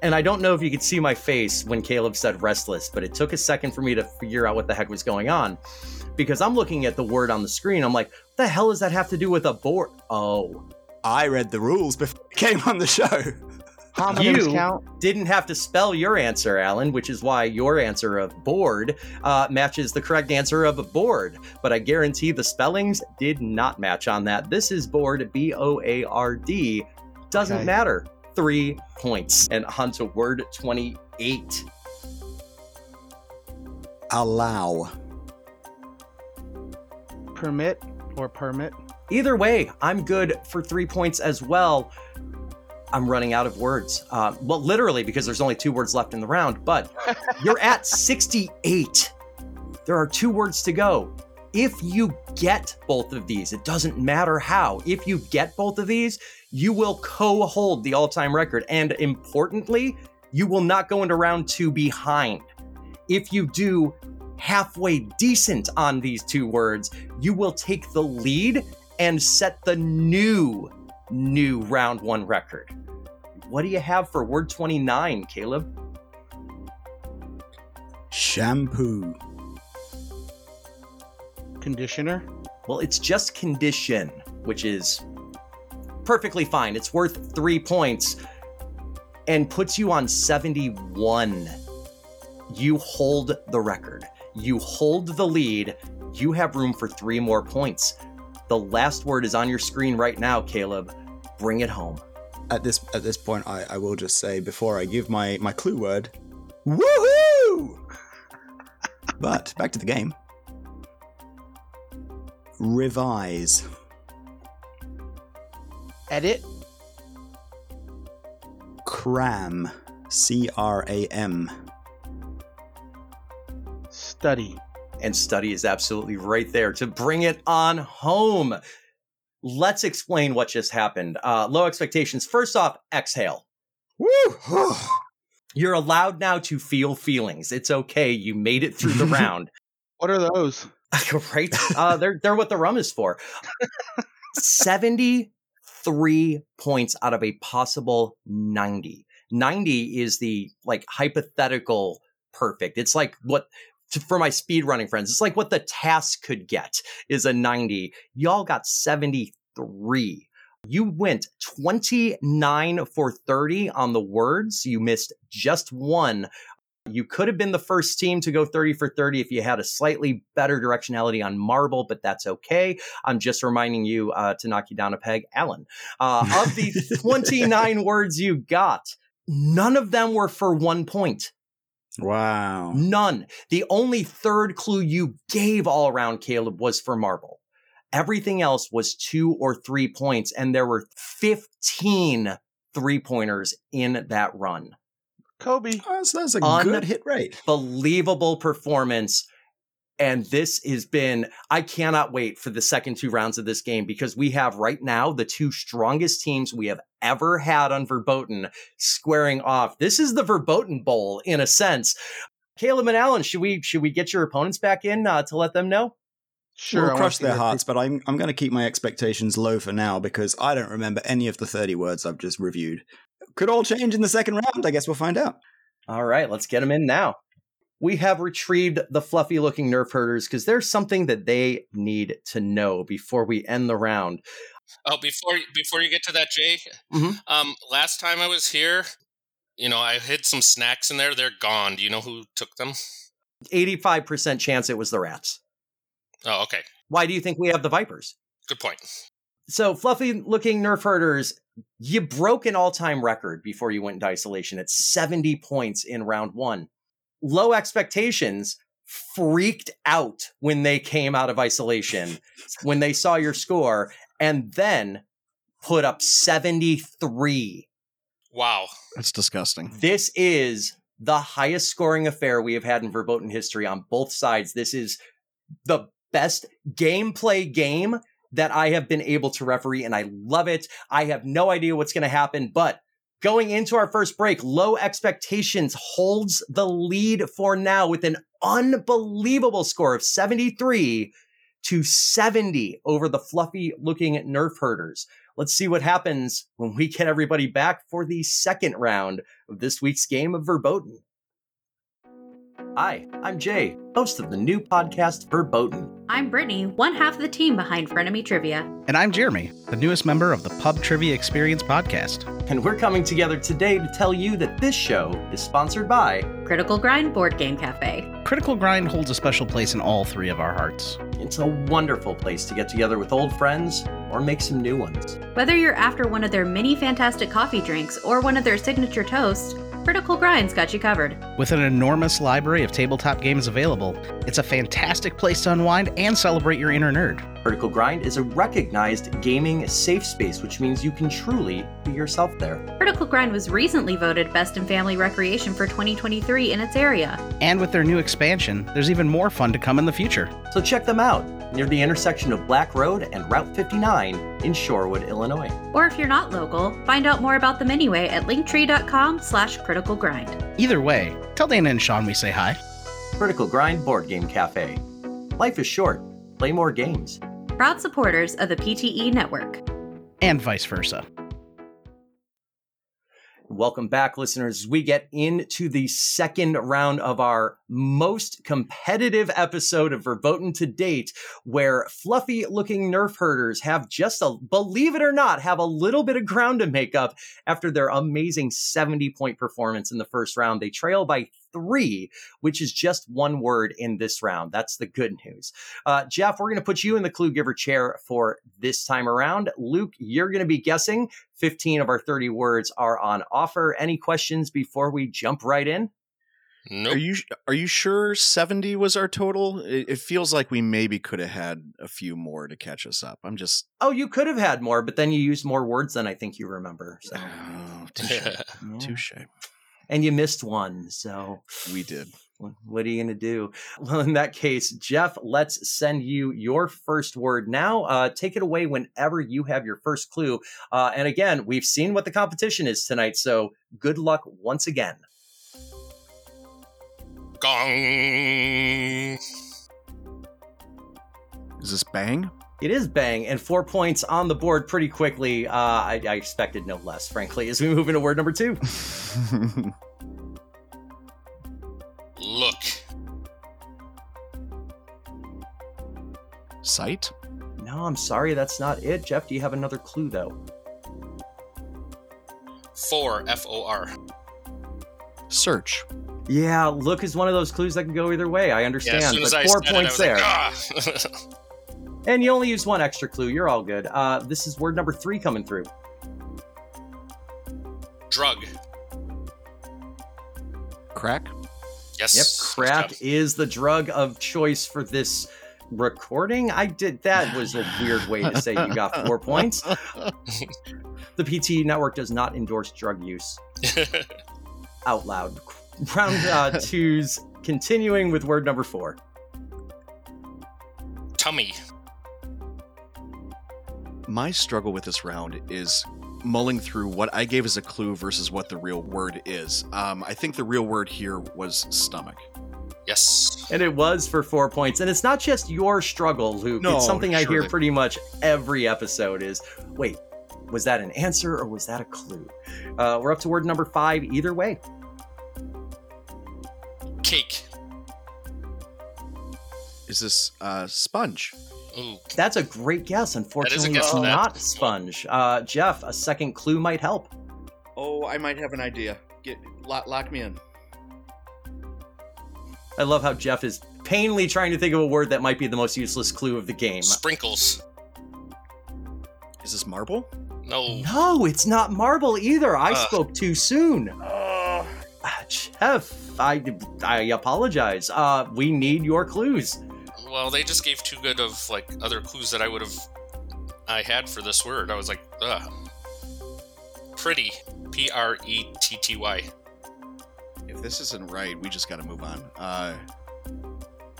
And I don't know if you could see my face when Caleb said restless, but it took a second for me to figure out what the heck was going on. Because I'm looking at the word on the screen. I'm like, what the hell does that have to do with a board? Oh. I read the rules before I came on the show. You didn't have to spell your answer, Alan, which is why your answer of board matches the correct answer of a board. But I guarantee the spellings did not match on that. This is board, B-O-A-R-D. Doesn't matter. 3 points. And on to word 28. Allow. Permit or permit? Either way, I'm good for 3 points as well. I'm running out of words. Well, literally, because there's only 2 words left in the round, but you're at 68. There are 2 words to go. If you get both of these, it doesn't matter how. If you get both of these, you will co-hold the all-time record. And importantly, you will not go into round 2 behind. If you do halfway decent on these 2 words, you will take the lead and set the new round 1 record. What do you have for word 29, Caleb? Shampoo. Conditioner? Well, it's just condition, which is perfectly fine. It's worth 3 points and puts you on 71. You hold the record. You hold the lead. You have room for 3 more points. The last word is on your screen right now, Caleb. Bring it home. At this point, I will just say, before I give my clue word, woohoo! But back to the game. Revise. Edit. Cram. C-R-A-M. Study. And study is absolutely right there to bring it on home. Let's explain what just happened. Low expectations. First off, exhale. Woo! You're allowed now to feel feelings. It's okay. You made it through the round. What are those? Right? They're what the rum is for. 73 points out of a possible 90. 90 is the hypothetical perfect. It's like what... for my speedrunning friends, it's like what the task could get is a 90. Y'all got 73. You went 29 for 30 on the words. You missed just 1. You could have been the first team to go 30 for 30 if you had a slightly better directionality on marble, but that's okay. I'm just reminding you to knock you down a peg, Alan. Of the 29 words you got, none of them were for 1 point. Wow. None. The only third clue you gave all around, Caleb, was for marble. Everything else was 2 or 3 points, and there were 15 three-pointers in that run. Kobe. Oh, that's a good hit rate. Unbelievable performance. And this has been, I cannot wait for the second two rounds of this game, because we have right now the two strongest teams we have ever had on Verboten squaring off. This is the Verboten Bowl in a sense. Caleb and Alan, should we get your opponents back in to let them know? Sure, we'll crush their hearts, but I'm going to keep my expectations low for now, because I don't remember any of the 30 words I've just reviewed. Could all change in the second round. I guess we'll find out. All right, let's get them in now. We have retrieved the fluffy-looking nerf herders because there's something that they need to know before we end the round. Oh, before you get to that, Jay, last time I was here, you know, I hid some snacks in there. They're gone. Do you know who took them? 85% chance it was the rats. Oh, okay. Why do you think we have the Vipers? Good point. So, fluffy-looking nerf herders, you broke an all-time record before you went into isolation at 70 points in round one. Low Expectations freaked out when they came out of isolation, when they saw your score, and then put up 73. Wow. That's disgusting. This is the highest scoring affair we have had in Verboten history on both sides. This is the best gameplay game that I have been able to referee, and I love it. I have no idea what's going to happen, but going into our first break, Low Expectations holds the lead for now with an unbelievable score of 73-70 over the fluffy-looking nerf herders. Let's see what happens when we get everybody back for the second round of this week's game of Verboten. Hi, I'm Jay, host of the new podcast, Verboten. I'm Brittany, one half of the team behind Frenemy Trivia. And I'm Jeremy, the newest member of the Pub Trivia Experience podcast. And we're coming together today to tell you that this show is sponsored by Critical Grind Board Game Cafe. Critical Grind holds a special place in all three of our hearts. It's a wonderful place to get together with old friends or make some new ones. Whether you're after one of their mini fantastic coffee drinks or one of their signature toasts, Critical Grind's got you covered. With an enormous library of tabletop games available, it's a fantastic place to unwind and celebrate your inner nerd. Critical Grind is a recognized gaming safe space, which means you can truly be yourself there. Critical Grind was recently voted Best in Family Recreation for 2023 in its area. And with their new expansion, there's even more fun to come in the future. So check them out near the intersection of Black Road and Route 59 in Shorewood, Illinois. Or if you're not local, find out more about them anyway at linktree.com/criticalgrind. Either way, tell Dana and Sean we say hi. Critical Grind Board Game Cafe. Life is short. Play more games. Proud supporters of the PTE Network. And vice versa. Welcome back, listeners. We get into the second round of our most competitive episode of Verboten to date, where fluffy-looking nerf herders have just a, believe it or not, have a little bit of ground to make up after their amazing 70-point performance in the first round. They trail by 3, which is just one word in this round. That's the good news. Jeff, we're going to put you in the clue giver chair for this time around. Luke, you're going to be guessing. 15 of our 30 words are on offer. Any questions before we jump right in? Nope. Are you sure 70 was our total? It feels like we maybe could have had a few more to catch us up. I'm just... Oh, you could have had more, but then you used more words than I think you remember. So. Oh, touche. And you missed one, so... We did. What are you going to do? Well, in that case, Jeff, let's send you your first word now. Take it away whenever you have your first clue. And again, we've seen what the competition is tonight, so good luck once again. Gong! Is this bang? It is bang, and 4 points on the board pretty quickly. I expected no less, frankly, as we move into word number 2. Look. Sight? No, I'm sorry, that's not it. Jeff, do you have another clue, though? For, F-O-R. Search. Yeah, look is one of those clues that can go either way. I understand, but 4 points there. Like, and you only use one extra clue. You're all good. This is word number 3 coming through. Drug. Crack? Yes. Yep, crack is the drug of choice for this recording. That was a weird way to say you got 4 points. The PTE Network does not endorse drug use. Out loud. Round 2's continuing with word number 4. tummy. My struggle with this round is mulling through what I gave as a clue versus what the real word is. I think the real word here was stomach. Yes. And it was for 4 points. And it's not just your struggle, Luc. No, it's something I hear pretty much every episode is, wait, was that an answer or was that a clue? We're up to word number 5 either way. Cake. Is this sponge? Ooh. That's a great guess. Unfortunately, it's not sponge. Jeff, a second clue might help. Oh, I might have an idea. Lock me in. I love how Jeff is painfully trying to think of a word that might be the most useless clue of the game. Sprinkles. Is this marble? No. No, it's not marble either. I spoke too soon. Jeff, I apologize. We need your clues. Well, they just gave too good of like other clues that I had for this word. I was like, ugh. Pretty. Pretty. If this isn't right, we just got to move on.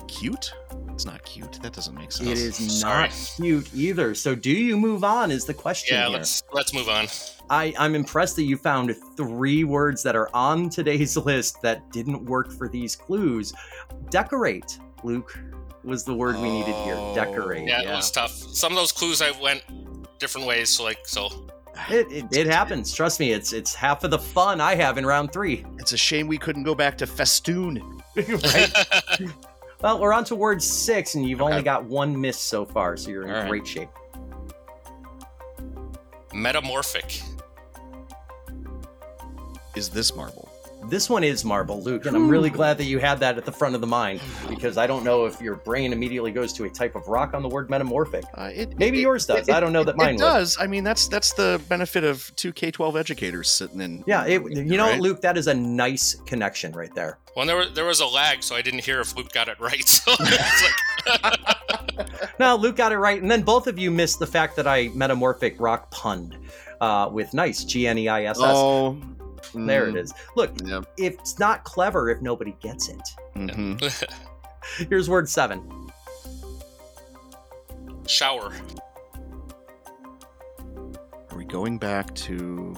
Cute? It's not cute. That doesn't make sense. It is not cute either. So do you move on is the question here. Yeah, let's move on. I'm impressed that you found 3 words that are on today's list that didn't work for these clues. Decorate, Luc, was the word we needed here. Decorate. Yeah, it was tough. Some of those clues I went different ways. So. It happens. Trust me, it's half of the fun I have in round 3. It's a shame we couldn't go back to festoon. Right? Well, we're on to word 6, and you've only got 1 miss so far, so you're in great shape. Metamorphic. Is this marble? This one is marble, Luc, and I'm really glad that you had that at the front of the mind, because I don't know if your brain immediately goes to a type of rock on the word metamorphic. Yours does. I don't know that mine would. It does. I mean, that's the benefit of 2 K-12 educators sitting in. Yeah, right? Luc, that is a nice connection right there. Well, there was a lag, so I didn't hear if Luc got it right. So No, Luc got it right, and then both of you missed the fact that I metamorphic rock punned with nice, G-N-E-I-S-S. Oh. There it is. Look, if it's not clever if nobody gets it. Mm-hmm. Here's word 7. Shower. Are we going back to...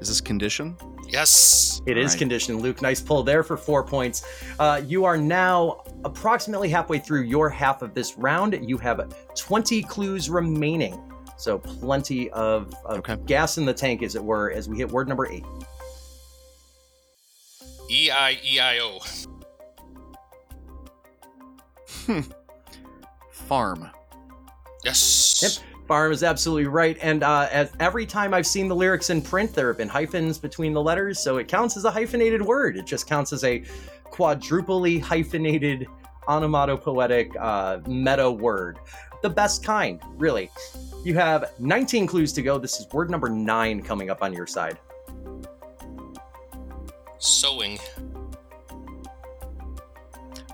Is this condition? Yes. It is condition, Luc. Nice pull there for 4 points. You are now approximately halfway through your half of this round. You have 20 clues remaining. So plenty of gas in the tank, as it were, as we hit word number 8. E-I-E-I-O. Farm. Yes. Yep. Farm is absolutely right. And as every time I've seen the lyrics in print, there have been hyphens between the letters, so it counts as a hyphenated word. It just counts as a quadruply hyphenated onomatopoetic meta word. The best kind, really. You have 19 clues to go. This is word number 9 coming up on your side. Sewing.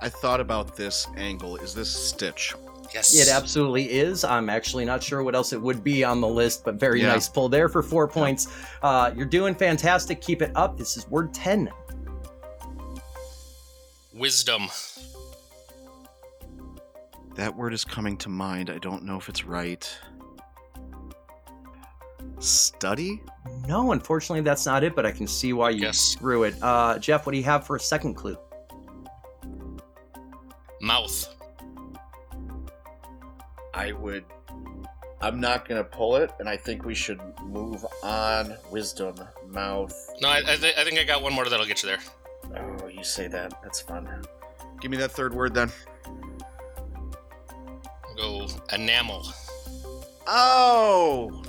I thought about this angle. Is this stitch? Yes. It absolutely is. I'm actually not sure what else it would be on the list, but very nice pull there for 4 points. You're doing fantastic. Keep it up. This is word 10. Wisdom. That word is coming to mind. I don't know if it's right. Study? No, unfortunately, that's not it, but I can see why you threw it. Jeff, what do you have for a second clue? Mouth. I'm not going to pull it, and I think we should move on. Wisdom, mouth. No, I think I got one more that'll get you there. Oh, you say that. That's fun. Give me that third word, then. Go enamel. Oh!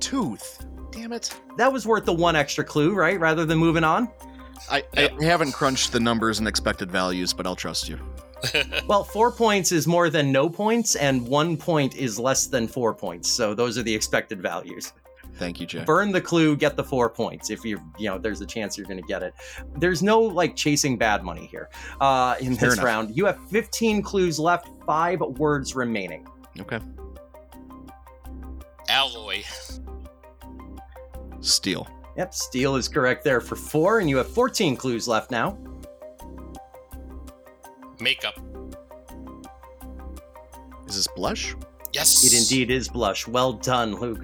Tooth. Damn it. That was worth the 1 extra clue, right? Rather than moving on? I haven't crunched the numbers and expected values, but I'll trust you. Well, 4 points is more than no points, and 1 point is less than 4 points. So those are the expected values. Thank you, Jay. Burn the clue, get the 4 points. If there's a chance you're going to get it. There's no chasing bad money here in this round. You have 15 clues left, 5 words remaining. Okay. Alloy. Steel. Yep, steel is correct there for 4, and you have 14 clues left now. Makeup. Is this blush? Yes. It indeed is blush. Well done, Luke.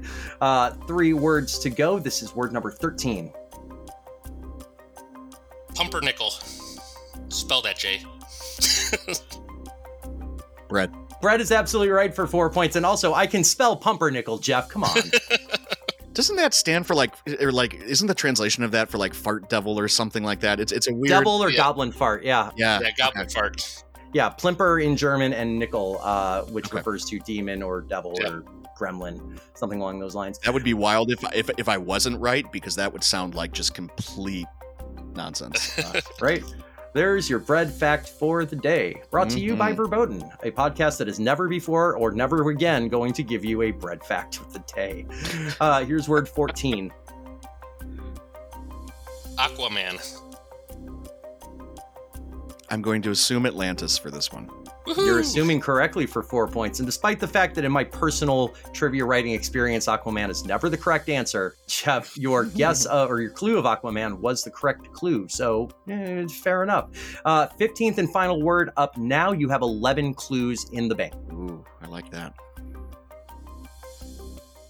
3 words to go. This is word number 13. Pumpernickel. Spell that, Jay. Bread. Bread is absolutely right for 4 points. And also, I can spell pumpernickel, Jeff. Come on. Doesn't that stand for isn't the translation of that for fart devil or something like that? It's a weird... Devil or goblin fart, yeah. Yeah, goblin fart. Yeah, Plimper in German and Nickel, which refers to demon or devil or gremlin, something along those lines. That would be wild if I wasn't right, because that would sound like just complete nonsense. Right. There's your bread fact for the day, brought to you by Verboten, a podcast that is never before or never again going to give you a bread fact of the day. Here's word 14. Aquaman. I'm going to assume Atlantis for this one. Woo-hoo! You're assuming correctly for 4 points. And despite the fact that in my personal trivia writing experience, Aquaman is never the correct answer, Jeff, your guess or your clue of Aquaman was the correct clue. So fair enough. 15th and final word up now. You have 11 clues in the bank. Ooh, I like that.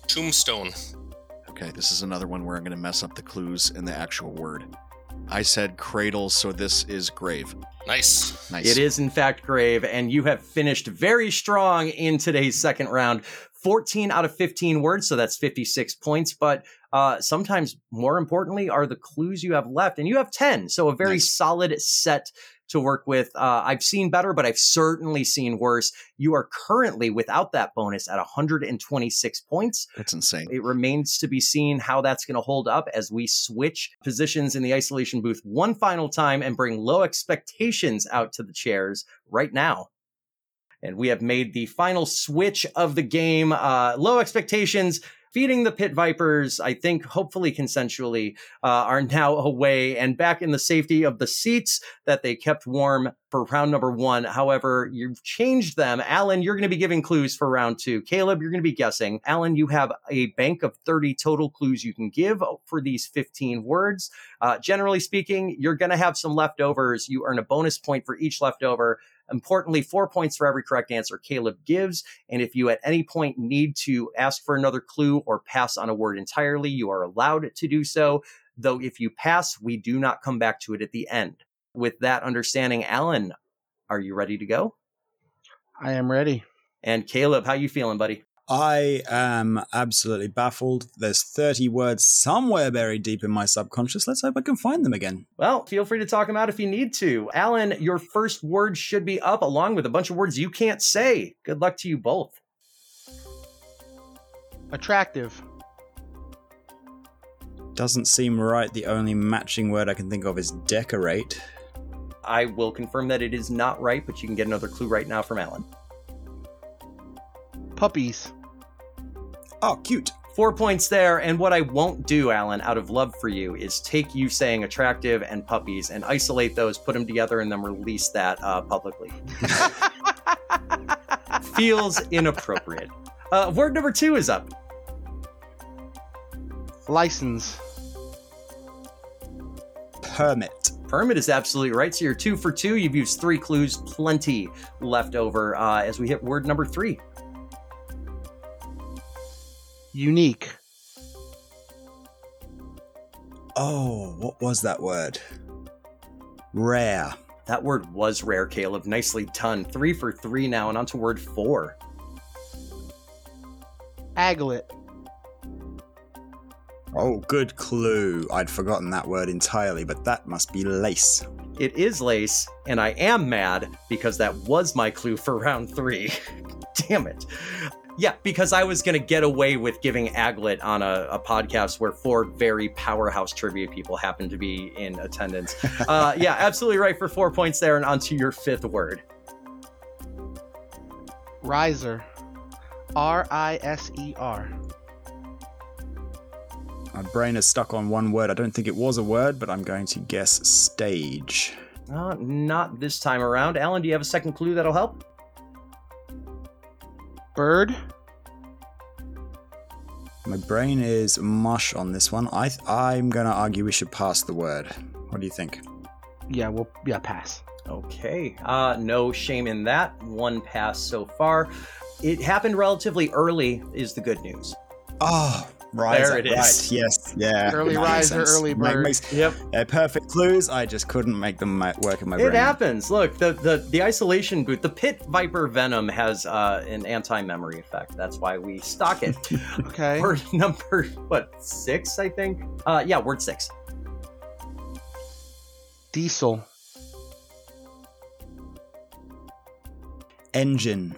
Tombstone. Okay, this is another one where I'm going to mess up the clues and the actual word. I said cradle, so this is grave. Nice. It is, in fact, grave, and you have finished very strong in today's second round. 14 out of 15 words, so that's 56 points, but sometimes more importantly are the clues you have left, and you have 10, so a very solid set to work with. I've seen better, but I've certainly seen worse. You are currently, without that bonus, at 126 points. That's insane. It remains to be seen how that's going to hold up as we switch positions in the isolation booth one final time and bring Low Expectations out to the chairs right now. And we have made the final switch of the game. Low Expectations, feeding the Pit Vipers, I think hopefully consensually, are now away and back in the safety of the seats that they kept warm for round number 1. However, you've changed them. Alan, you're going to be giving clues for round 2. Caleb, you're going to be guessing. Alan, you have a bank of 30 total clues you can give for these 15 words. Generally speaking, you're going to have some leftovers. You earn a bonus point for each leftover. Importantly, 4 points for every correct answer Caleb gives. And if you at any point need to ask for another clue or pass on a word entirely, you are allowed to do so. Though if you pass, we do not come back to it at the end. With that understanding, Alan, are you ready to go? I am ready. And Caleb, how you feeling, buddy? I am absolutely baffled. There's 30 words somewhere buried deep in my subconscious. Let's hope I can find them again. Well, feel free to talk them out if you need to. Alan, your first word should be up along with a bunch of words you can't say. Good luck to you both. Attractive. Doesn't seem right. The only matching word I can think of is decorate. I will confirm that it is not right, but you can get another clue right now from Alan. Puppies. Oh, cute. 4 points there. And what I won't do, Alan, out of love for you, is take you saying attractive and puppies and isolate those, put them together, and then release that publicly. Feels inappropriate. Word number 2 is up. License. Permit. Permit is absolutely right. So you're 2 for 2. You've used 3 clues, plenty left over as we hit word number 3. Unique. Oh, what was that word? Rare. That word was rare, Caleb. Nicely done. 3 for 3 now, and on to word 4. Aglet. Oh, good clue. I'd forgotten that word entirely, but that must be lace. It is lace, and I am mad because that was my clue for round 3. Damn it. Yeah, because I was going to get away with giving aglet on a podcast where 4 very powerhouse trivia people happen to be in attendance. Yeah, absolutely right for 4 points there. And on to your 5th word. Riser. R-I-S-E-R. My brain is stuck on one word. I don't think it was a word, but I'm going to guess stage. Not this time around. Alan, do you have a second clue that'll help? Bird. My brain is mush on this one. I'm going to argue we should pass the word. What do you think? Yeah, pass. Okay. No shame in that. 1 pass so far. It happened relatively early is the good news. Oh, rise. There it is. Right. Yes. Yeah. Early riser, early bird. Yep. Perfect clues. I just couldn't make them work in my brain. It happens. Look, the isolation boot, the pit viper venom has an anti-memory effect. That's why we stock it. Okay. Word number, six, I think? Yeah, word six. Diesel. Engine.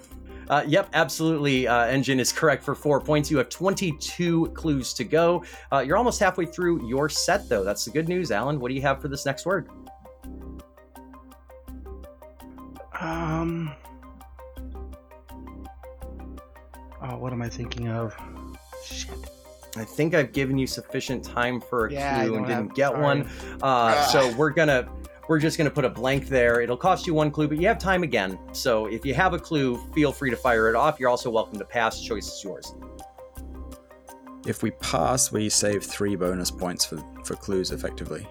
Yep, absolutely. Engine is correct for 4 points. You have 22 clues to go. You're almost halfway through your set, though. That's the good news. Alan, what do you have for this next word? What am I thinking of? Shit. I think I've given you sufficient time for a clue and didn't get one. So we're just going to put a blank there. It'll cost you one clue, but you have time again. So if you have a clue, feel free to fire it off. You're also welcome to pass. Choice is yours. If we pass, we save 3 bonus points for clues effectively.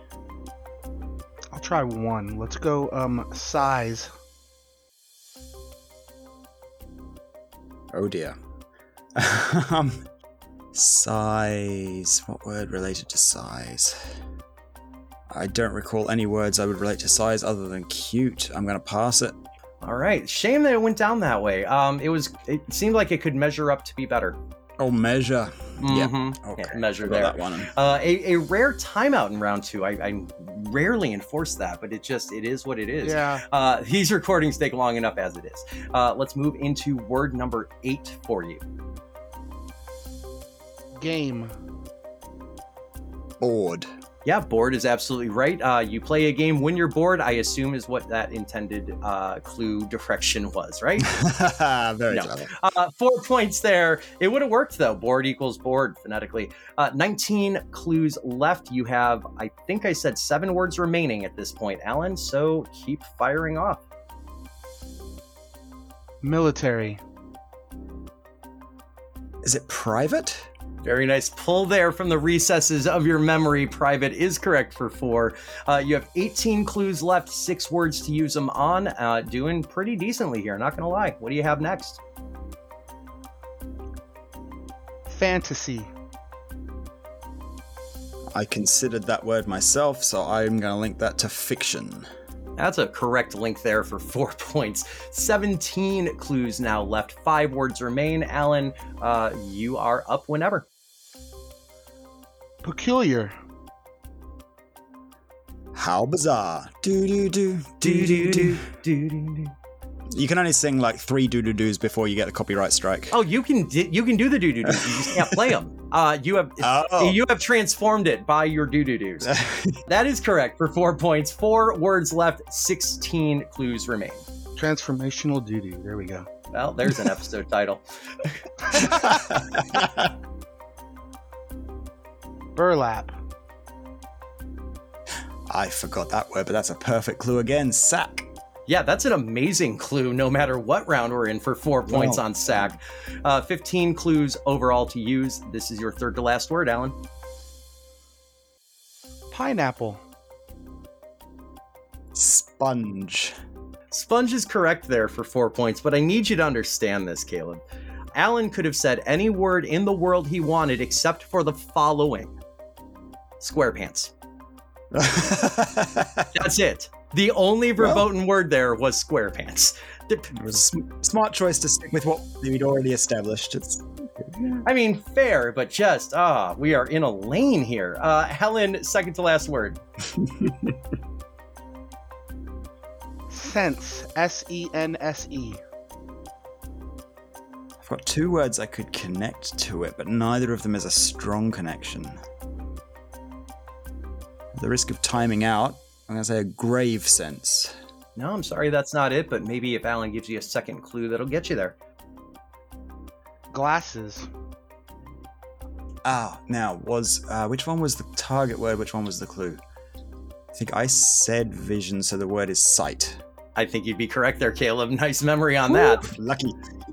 I'll try one. Let's go size. Oh, dear. Size. What word related to size? I don't recall any words I would relate to size other than cute. I'm going to pass it. All right. Shame that it went down that way. It seemed like it could measure up to be better. Oh, measure. Mm-hmm. Yeah. Okay. Yeah, measure there. That one. A rare timeout in round 2. I rarely enforce that, but it is what it is. Yeah. These recordings take long enough as it is. Let's move into word number 8 for you. Game. Board. Yeah, board is absolutely right. You play a game when you're bored, I assume is what that intended clue direction was, right? Very clever. 4 points there. It would have worked, though. Board equals board, phonetically. 19 clues left. You have, I think I said 7 words remaining at this point, Alan, so keep firing off. Military. Is it private? Very nice pull there from the recesses of your memory. Private is correct for 4. You have 18 clues left, 6 words to use them on. Doing pretty decently here, not gonna lie. What do you have next? Fantasy. I considered that word myself, so I'm gonna link that to fiction. That's a correct link there for 4 points. 17 clues now left. 5 words remain. Alan, you are up whenever. Peculiar. How bizarre. Do do do do do do do do. You can only sing like 3 do do do's before you get a copyright strike. Oh, you can do the do do do's. You just can't play them. You have transformed it by your do do do's. That is correct for 4 points. 4 words left. 16 clues remain. Transformational do do. There we go. Well, there's an episode title. Burlap. I forgot that word, but that's a perfect clue again. Sack. Yeah, that's an amazing clue no matter what round we're in for 4 points on sack. 15 clues overall to use. This is your third to last word, Alan. Pineapple. Sponge. Sponge is correct there for 4 points, but I need you to understand this, Caleb. Alan could have said any word in the world he wanted except for the following. SquarePants. That's it. The only verboten word there was SquarePants. It was a smart choice to stick with what we'd already established. Fair, but just, we are in a lane here. Helen, second to last word. Sense. S-E-N-S-E. I've got 2 words I could connect to it, but neither of them is a strong connection. At the risk of timing out, I'm going to say a grave sense. No, I'm sorry, that's not it, but maybe if Alan gives you a second clue, that'll get you there. Glasses. Which one was the target word? Which one was the clue? I think I said vision, so the word is sight. I think you'd be correct there, Caleb. Nice memory on that.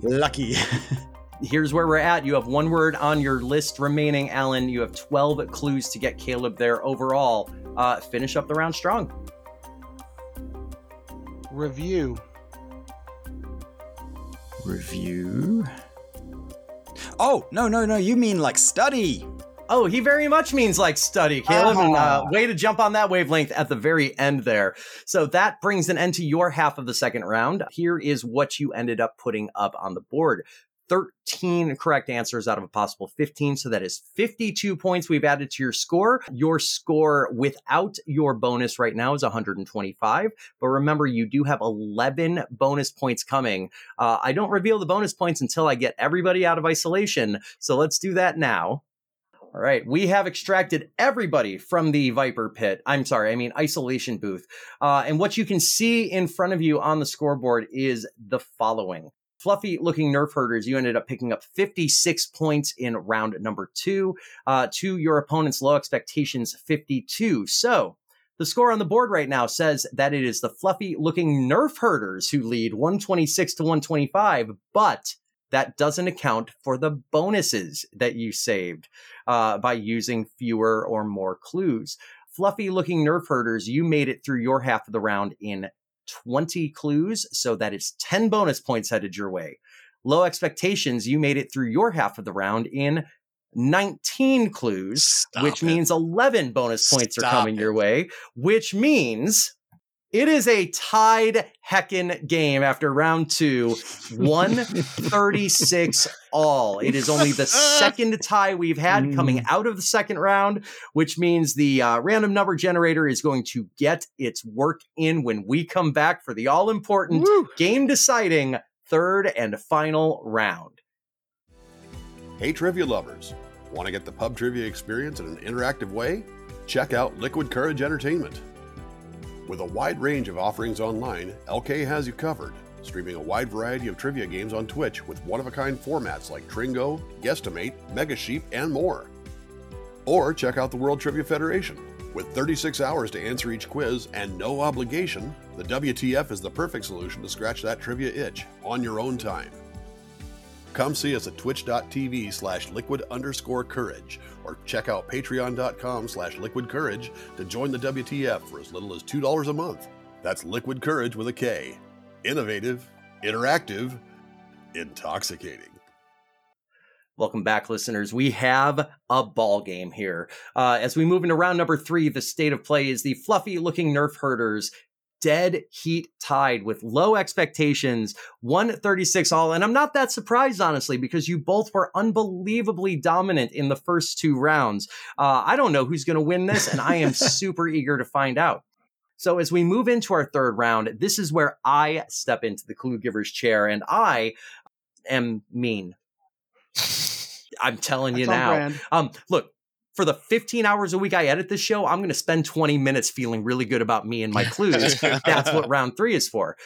Lucky. Here's where we're at. You have 1 word on your list remaining, Alan. You have 12 clues to get Caleb there overall. Finish up the round strong. Review. review. Oh, no, you mean like study. Oh, he very much means like study, Caleb. Uh-huh. And, way to jump on that wavelength at the very end there. So that brings an end to your half of the second round. Here is what you ended up putting up on the board. 13 correct answers out of a possible 15. So that is 52 points we've added to your score. Your score without your bonus right now is 125. But remember, you do have 11 bonus points coming. I don't reveal the bonus points until I get everybody out of isolation. So let's do that now. All right, we have extracted everybody from the Viper Pit. Isolation booth. And what you can see in front of you on the scoreboard is the following. Fluffy-looking Nerf Herders, you ended up picking up 56 points in round number 2 to your opponent's Low Expectations 52. So the score on the board right now says that it is the Fluffy-looking Nerf Herders who lead 126 to 125, but that doesn't account for the bonuses that you saved by using fewer or more clues. Fluffy-looking Nerf Herders, you made it through your half of the round in 20 clues, so that is 10 bonus points headed your way. Low Expectations, you made it through your half of the round in 19 clues, means 11 bonus points are coming your way, which means it is a tied heckin' game after round 2, 136 all. It is only the second tie we've had coming out of the second round, which means the random number generator is going to get its work in when we come back for the all-important game-deciding third and final round. Hey, trivia lovers. Want to get the pub trivia experience in an interactive way? Check out Liquid Kourage Entertainment. With a wide range of offerings online, LK has you covered, streaming a wide variety of trivia games on Twitch with one-of-a-kind formats like Tringo, Guesstimate, Mega Sheep, and more. Or check out the World Trivia Federation. With 36 hours to answer each quiz and no obligation, the WTF is the perfect solution to scratch that trivia itch on your own time. Come see us at twitch.tv/liquid_courage or check out patreon.com/liquid courage to join the WTF for as little as $2 a month. That's Liquid Courage with a K. Innovative, interactive, intoxicating. Welcome back, listeners. We have a ball game here. As we move into round number 3, the state of play is the fluffy-looking Nerf Herders dead heat tied with Low Expectations, 136 all. And I'm not that surprised, honestly, because you both were unbelievably dominant in the first 2 rounds. I don't know who's going to win this, and I am super eager to find out. So as we move into our third round, this is where I step into the clue giver's chair, and I am mean. I'm telling you now. Look, for the 15 hours a week I edit this show, I'm going to spend 20 minutes feeling really good about me and my clues. That's what round 3 is for.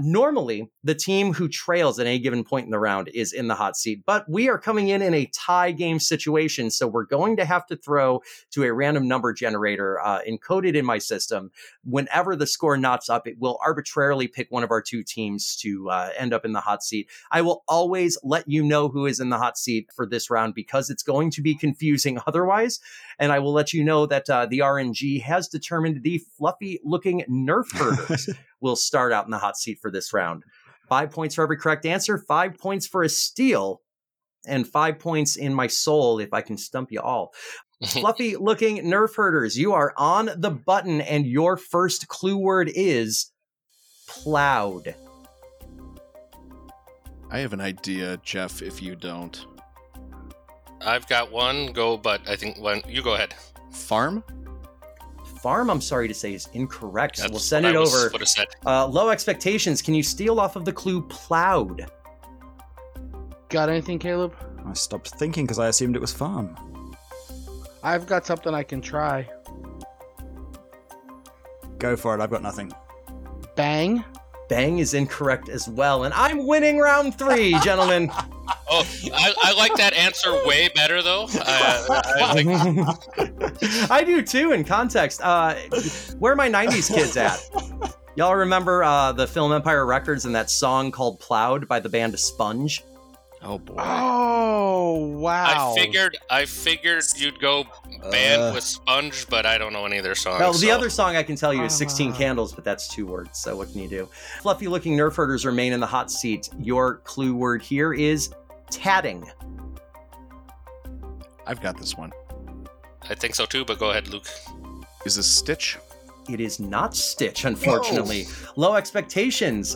Normally, the team who trails at any given point in the round is in the hot seat, but we are coming in a tie game situation, so we're going to have to throw to a random number generator encoded in my system. Whenever the score knots up, it will arbitrarily pick one of our 2 teams to end up in the hot seat. I will always let you know who is in the hot seat for this round because it's going to be confusing otherwise. And I will let you know that the RNG has determined the fluffy-looking Nerf Herders will start out in the hot seat for this round. 5 points for every correct answer, 5 points for a steal, and 5 points in my soul if I can stump you all. Fluffy-looking Nerf Herders, you are on the button, and your first clue word is plowed. I have an idea, Jeff, if you don't. I've got one go, but I think one. You go ahead. Farm, I'm sorry to say, is incorrect. So we'll send it over. Low Expectations. Can you steal off of the clue plowed? Got anything, Caleb? I stopped thinking because I assumed it was farm. I've got something I can try. Go for it. I've got nothing. Bang is incorrect as well. And I'm winning round 3, gentlemen. Oh, I like that answer way better, though. I do, too, in context. Where are my 90s kids at? Y'all remember the film Empire Records and that song called Plowed by the band Sponge? Oh boy! Oh wow! I figured you'd go band with Sponge, but I don't know any of their songs. Well, the other song I can tell you is 16 Candles, but that's two words. So what can you do? Fluffy-looking nerf herders remain in the hot seat. Your clue word here is tatting. I've got this one. I think so too, but go ahead, Luke. Is this Stitch? It is not Stitch, unfortunately. Oh. Low Expectations.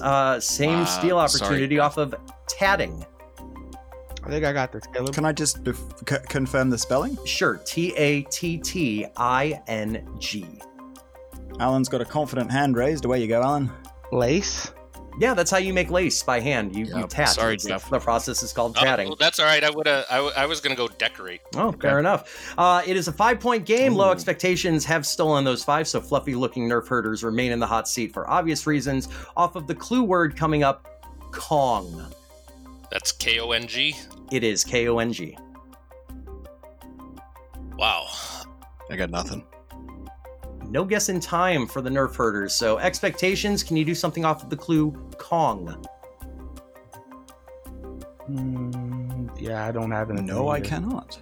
Same steal opportunity off of tatting. I think I got this, Caleb. Can I just confirm the spelling? Sure. Tatting. Alan's got a confident hand raised. Away you go, Alan. Lace? Yeah, that's how you make lace, by hand. You tat. Sorry, Jeff. The process is called tatting. Well, that's all right. I was going to go decorate. Oh, okay. Fair enough. It is a 5-point game. Ooh. Low Expectations have stolen those 5, so fluffy-looking nerf herders remain in the hot seat for obvious reasons. Off of the clue word coming up, Kong. That's Kong? It is Kong. Wow. I got nothing. No guess in time for the nerf herders. So Expectations, can you do something off of the clue Kong? Yeah, I don't have anything. No, I cannot.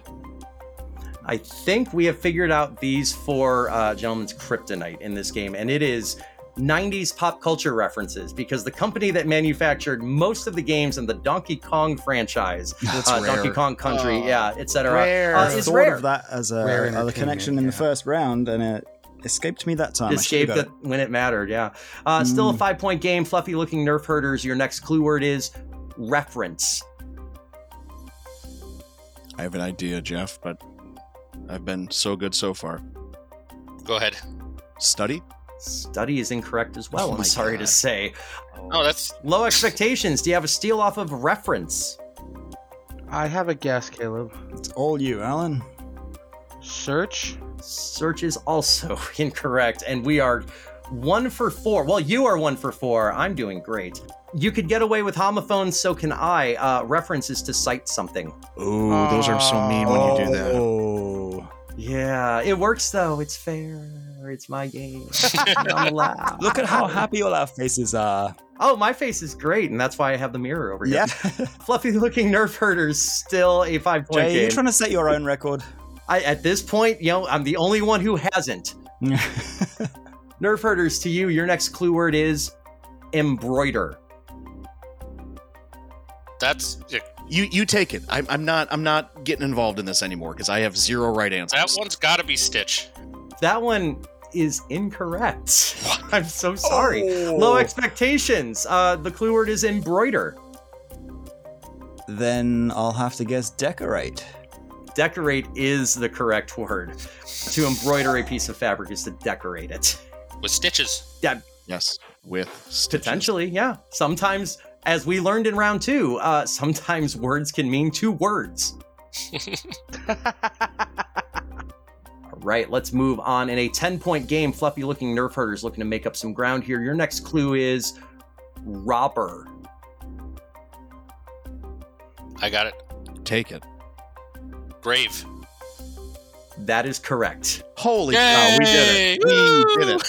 I think we have figured out these four gentlemen's kryptonite in this game, and it is 90s pop culture references, because the company that manufactured most of the games in the Donkey Kong franchise, Donkey Kong Country, etc. It's Rare. Of that as a connection in the first round, and it escaped me that time. Escaped it when it mattered, yeah. Still a 5-point game. Fluffy-looking nerf herders, your next clue word is reference. I have an idea, Jeff, but I've been so good so far. Go ahead. Study? Study is incorrect as well, I'm sorry to say. Oh, that's... Low Expectations, do you have a steal off of reference? I have a guess, Caleb. It's all you, Alan. Search? Search is also incorrect, and we are 1 for 4. Well, you are 1 for 4. I'm doing great. You could get away with homophones, so can I. References to cite something. Ooh, those are so mean when you do that. Oh, yeah, it works though. It's fair. It's my game. I'm allowed. Look at how happy all our faces are. Oh, my face is great, and that's why I have the mirror over here. Yeah. Fluffy-looking nerf herders, still a 5-point game. Jay, are you trying to set your own record? At this point, I'm the only one who hasn't. Nerf herders, to you, your next clue word is embroider. That's you take it. I'm not getting involved in this anymore because I have 0 right answers. That one's got to be Stitch. That one is incorrect. I'm so sorry. Oh. Low Expectations. The clue word is embroider. Then I'll have to guess decorate. Decorate is the correct word. To embroider a piece of fabric is to decorate it. With stitches. Yeah. Yes, with stitches. Potentially, yeah. Sometimes, as we learned in round 2, sometimes words can mean 2 words. All right, let's move on. In a 10-point game, fluffy-looking nerf herders looking to make up some ground here. Your next clue is robber. I got it. Take it. Grave. That is correct. Holy cow, we did it. We did it.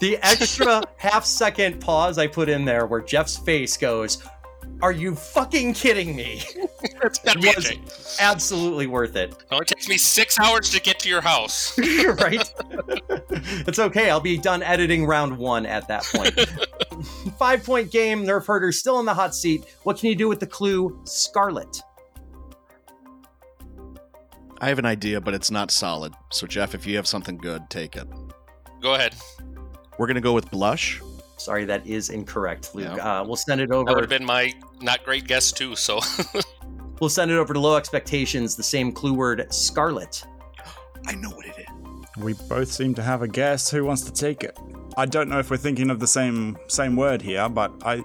The extra half-second pause I put in there where Jeff's face goes, are you fucking kidding me? It was absolutely worth it. Oh, it takes me 6 hours to get to your house. Right? It's okay. I'll be done editing round 1 at that point. 5-point game. Nerf herder still in the hot seat. What can you do with the clue Scarlet? I have an idea, but it's not solid. So, Jeff, if you have something good, take it. Go ahead. We're going to go with blush. Sorry, that is incorrect, Luke. Yeah. We'll send it over. That would have been my not great guess, too. So, we'll send it over to Low Expectations. The same clue word, scarlet. I know what it is. We both seem to have a guess. Who wants to take it? I don't know if we're thinking of the same word here, but I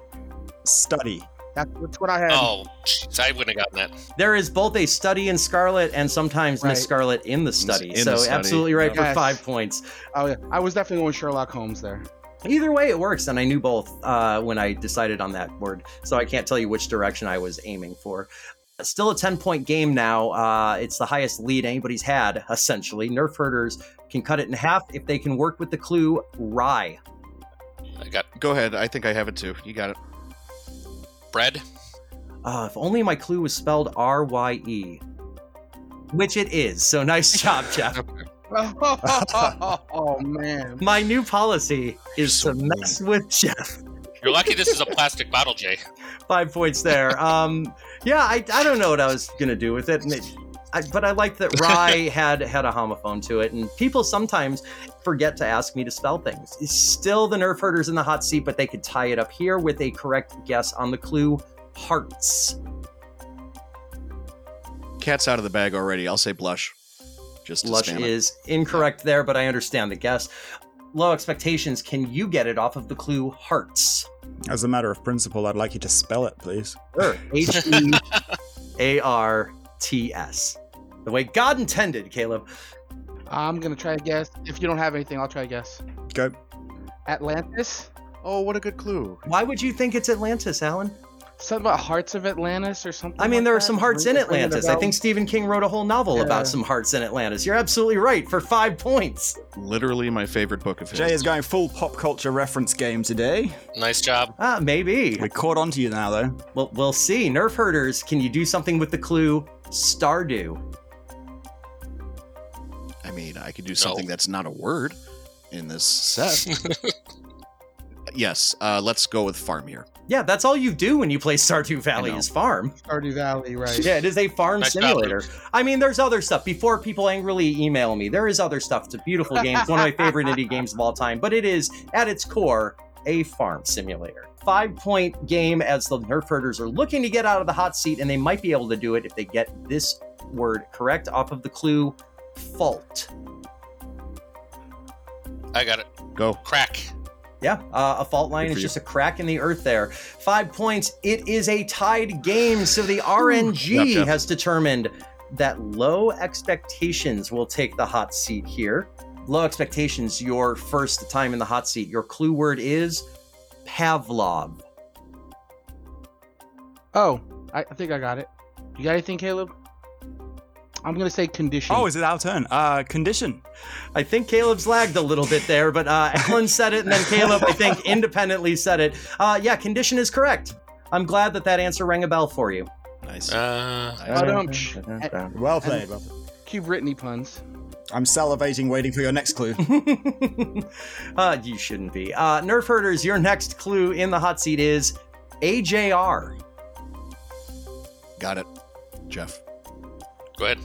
study. That's what I had. Oh, geez, I wouldn't have gotten that. There is both a study in Scarlet and sometimes Miss Scarlet in the study. Absolutely right for 5 points. Oh, yeah. I was definitely going Sherlock Holmes there. Either way, it works, and I knew both when I decided on that word, so I can't tell you which direction I was aiming for. Still a 10-point game now. It's the highest lead anybody's had, essentially. Nerf herders can cut it in half if they can work with the clue rye. Go ahead. I think I have it, too. You got it. Bread? If only my clue was spelled R-Y-E. Which it is, so nice job, Jeff. Oh, man. My new policy is so to mess with Jeff. You're lucky this is a plastic bottle, Jay. 5 points there. Yeah, I don't know what I was going to do with it. But I liked that Rye had a homophone to it, and people sometimes forget to ask me to spell things. It's still the Nerf Herders in the hot seat, but they could tie it up here with a correct guess on the clue parts. Cat's out of the bag already. I'll say blush. Just blush is incorrect there, but I understand the guess. Low Expectations, can you get it off of the clue hearts? As a matter of principle, I'd like you to spell it, please. Sure. H-E-A-R-T-S. The way God intended, Caleb. I'm going to try to guess. If you don't have anything, I'll try to guess. Okay. Atlantis? Oh, what a good clue. Why would you think it's Atlantis, Alan? Something about hearts of Atlantis or something. I mean, like there are some hearts in Atlantis. I think Stephen King wrote a whole novel about some hearts in Atlantis. You're absolutely right for 5 points. Literally my favorite book of his. Jay is going full pop culture reference game today. Nice job. Maybe. We caught on to you now, though. Well, we'll see. Nerf Herders, can you do something with the clue Stardew? I mean, I could do something that's not a word in this set. Yes, let's go with farm here. Yeah, that's all you do when you play Stardew Valley is farm. Stardew Valley, right. Yeah, it is a farm simulator. I mean, there's other stuff. Before people angrily email me, there is other stuff. It's a beautiful game. It's one of my favorite indie games of all time. But it is, at its core, a farm simulator. 5 point game as the Nerf Herders are looking to get out of the hot seat, and they might be able to do it if they get this word correct off of the clue fault. I got it. Go. Crack. Yeah, a fault line is just a crack in the earth there. 5 points. It is a tied game, so the RNG has determined that Low Expectations will take the hot seat here. Low Expectations, your first time in the hot seat. Your clue word is Pavlov. Oh, I think I got it. You got anything, Caleb? I'm going to say condition. Oh, is it our turn? Condition. I think Caleb's lagged a little bit there, but Alan said it, and then Caleb, I think, independently said it. Yeah, condition is correct. I'm glad that answer rang a bell for you. Nice. Well played. Cue Brittany puns. I'm salivating, waiting for your next clue. You shouldn't be. Nerf Herders, your next clue in the hot seat is AJR. Got it, Jeff. Go ahead.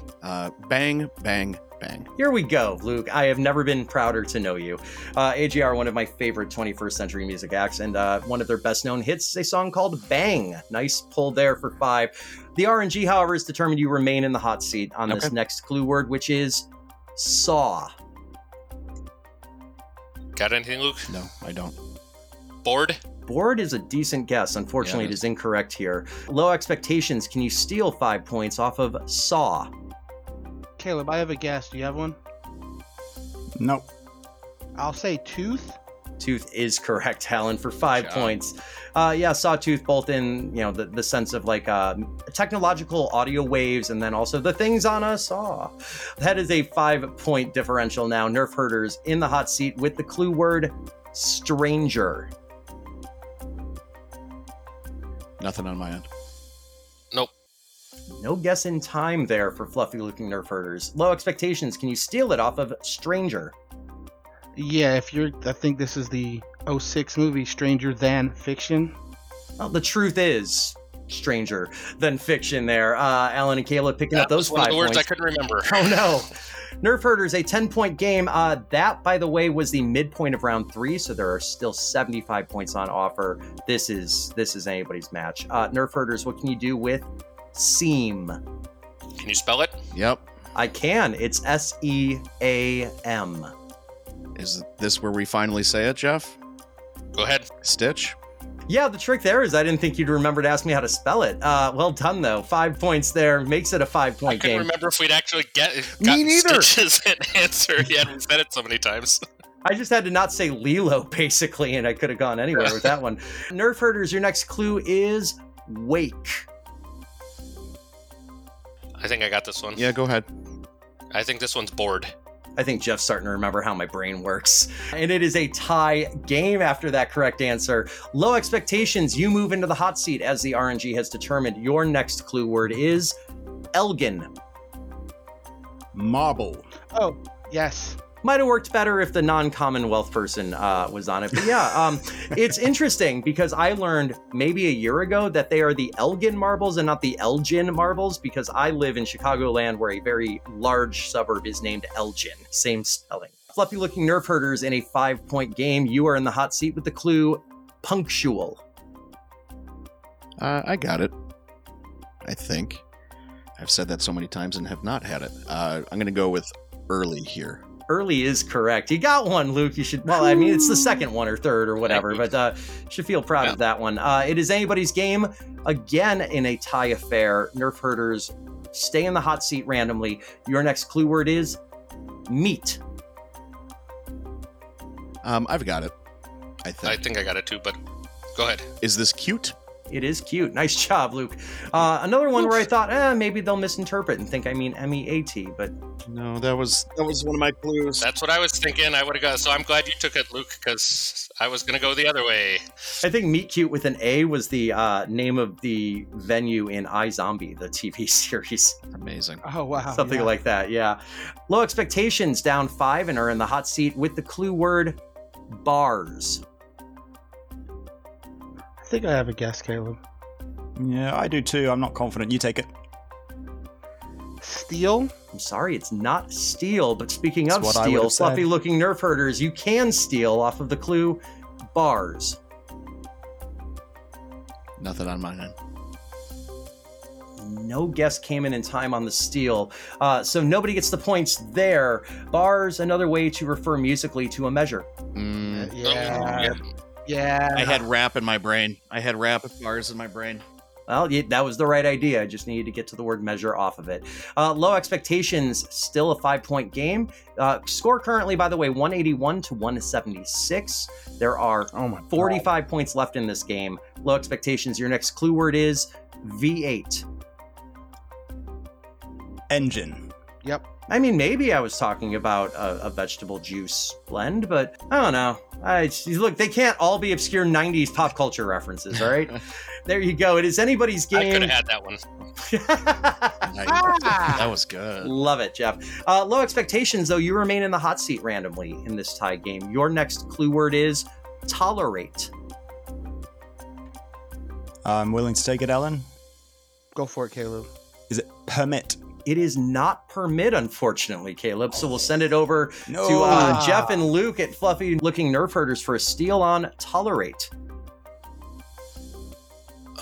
Bang, bang, bang. Here we go, Luke. I have never been prouder to know you. AJR, one of my favorite 21st century music acts, and one of their best known hits is a song called Bang. Nice pull there for 5. The RNG, however, is determined you remain in the hot seat on this next clue word, which is saw. Got anything, Luke? No, I don't. Bored? Board is a decent guess. Unfortunately, it is incorrect here. Low Expectations, can you steal 5 points off of saw? Caleb, I have a guess. Do you have one? Nope. I'll say tooth. Tooth is correct, Alan, for 5 points. Sawtooth, both in the sense of like technological audio waves, and then also the things on a saw. That is a 5 point differential now. Nerf Herders in the hot seat with the clue word stranger. Nothing on my end. Nope. No guess in time there for fluffy-looking Nerf Herders. Low Expectations, can you steal it off of Stranger? Yeah, I think this is the 2006 movie Stranger Than Fiction. Well, the truth is Stranger Than Fiction there. Alan and Kayla picking up those 5 points. That was one of the words I couldn't remember. Oh, no. Nerf Herders, a 10-point game. That, by the way, was the midpoint of round 3, so there are still 75 points on offer. This is anybody's match. Nerf Herders, what can you do with seam? Can you spell it? Yep. I can. It's S-E-A-M. Is this where we finally say it, Jeff? Go ahead. Stitch? Yeah, the trick there is I didn't think you'd remember to ask me how to spell it. Well done, though. 5 points there. Makes it a 5 point game. I couldn't remember if we'd actually gotten Stitch's answer yet. We've said it so many times. I just had to not say Lilo, basically, and I could have gone anywhere with that one. Nerf Herders, your next clue is wake. I think I got this one. Yeah, go ahead. I think this one's bored. I think Jeff's starting to remember how my brain works. And it is a tie game after that correct answer. Low Expectations, you move into the hot seat as the RNG has determined. Your next clue word is Elgin. Marble. Oh, yes. Might have worked better if the non-Commonwealth person was on it. But yeah, it's interesting because I learned maybe a year ago that they are the Elgin marbles and not the Elgin marbles, because I live in Chicagoland where a very large suburb is named Elgin. Same spelling. Fluffy looking nerf herders in a 5-point game. You are in the hot seat with the clue punctual. I got it. I think. I've said that so many times and have not had it. I'm going to go with early here. Early is correct. You got one, Luke. You should, well, I mean, it's the second one or third or whatever, but should feel proud of that one. It is anybody's game. Again, in a tie affair, nerf herders stay in the hot seat randomly. Your next clue word is meat. I've got it. I think I got it too, but go ahead. Is this cute? It is cute. Nice job, Luke. Another one where I thought, maybe they'll misinterpret and think I mean M-E-A-T, but no, that was one of my clues. That's what I was thinking. I would have got. So I'm glad you took it, Luke, because I was going to go the other way. I think Meet Cute with an A was the name of the venue in iZombie, the TV series. Amazing. Oh, wow. Something like that. Yeah. Low Expectations down 5 and are in the hot seat with the clue word bars. I think I have a guess, Caleb. Yeah, I do too. I'm not confident. You take it. Steel? I'm sorry, it's not steel, but speaking of steel, fluffy looking nerf herders, you can steal off of the clue bars. Nothing on my end. No guess came in time on the steel. So nobody gets the points there. Bars, another way to refer musically to a measure. Yeah. I had rap in my brain. I had rap bars in my brain. Well, that was the right idea. I just needed to get to the word measure off of it. Low Expectations, still a 5-point game. Score currently, by the way, 181 to 176. There are 45 points left in this game. Low Expectations, your next clue word is V8. Engine. Yep. I mean, maybe I was talking about a vegetable juice blend, but I don't know. Look, they can't all be obscure 90s pop culture references, all right? There you go. It is anybody's game. I could have had that one. That was good. Love it, Jeff. Low Expectations, though, you remain in the hot seat randomly in this tie game. Your next clue word is tolerate. I'm willing to take it, Alan. Go for it, Caleb. Is it permit? It is not permit, unfortunately, Caleb. So we'll send it over to Jeff and Luke at Fluffy Looking Nerf Herders for a steal on tolerate.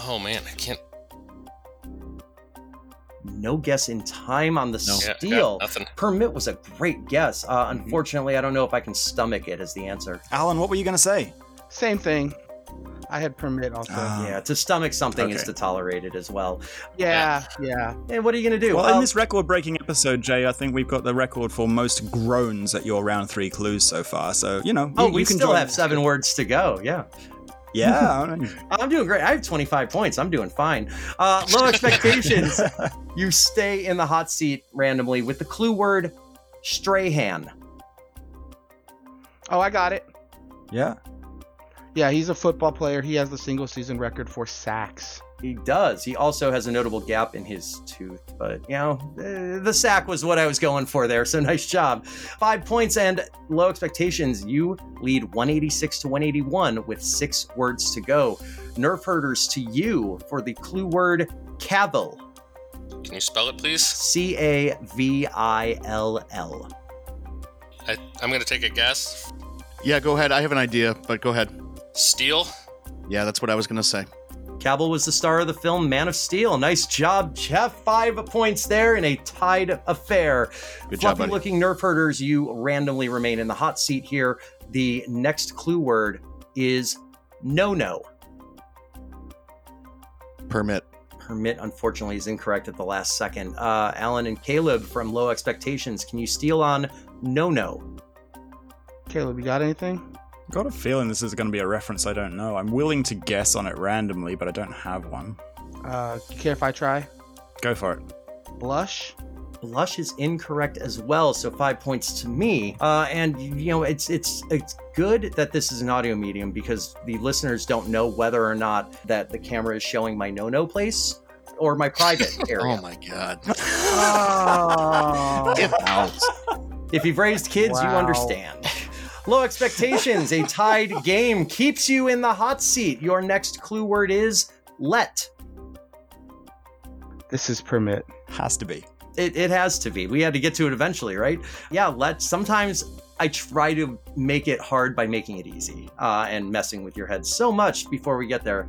Oh, man, I can't. No guess in time on the steal. Yeah, permit was a great guess. Unfortunately, I don't know if I can stomach it as the answer. Alan, what were you going to say? Same thing. I had permit also. Yeah, to stomach something is to tolerate it as well. Yeah. And what are you going to do? Well, in this record-breaking episode, Jay, I think we've got the record for most groans at your round 3 clues so far. So, you know, we can still have 7 words to go. Yeah. I'm doing great. I have 25 points. I'm doing fine. Low Expectations. You stay in the hot seat randomly with the clue word Strahan. Oh, I got it. Yeah. Yeah, he's a football player. He has the single season record for sacks. He does. He also has a notable gap in his tooth, but you know, the sack was what I was going for there. So nice job. 5 points and Low Expectations. You lead 186 to 181 with 6 words to go. Nerf herders to you for the clue word cavil. Can you spell it, please? C-A-V-I-L-L. I'm going to take a guess. Yeah, go ahead. I have an idea, but go ahead. Steel? Yeah, that's what I was going to say. Cavill was the star of the film Man of Steel. Nice job, Jeff. 5 points there in a tied affair. Good job, buddy. Fluffy-looking nerf herders, you randomly remain in the hot seat here. The next clue word is no-no. Permit. Permit, unfortunately, is incorrect at the last second. Alan and Caleb from Low Expectations, can you steal on no-no? Caleb, you got anything? Got a feeling this is going to be a reference I don't know. I'm willing to guess on it randomly, but I don't have one. You care if I try? Go for it. Blush? blush is incorrect as well, so 5 points to me. And you know, it's good that this is an audio medium because the listeners don't know whether or not that the camera is showing my no-no place or my private area. Oh my god! Oh. Get out. If you've raised kids, wow. You understand. Low Expectations, a tied game, keeps you in the hot seat. Your next clue word is let. This is permit. Has to be. It has to be. We had to get to it eventually, right? Yeah, let. Sometimes I try to make it hard by making it easy and messing with your head so much before we get there.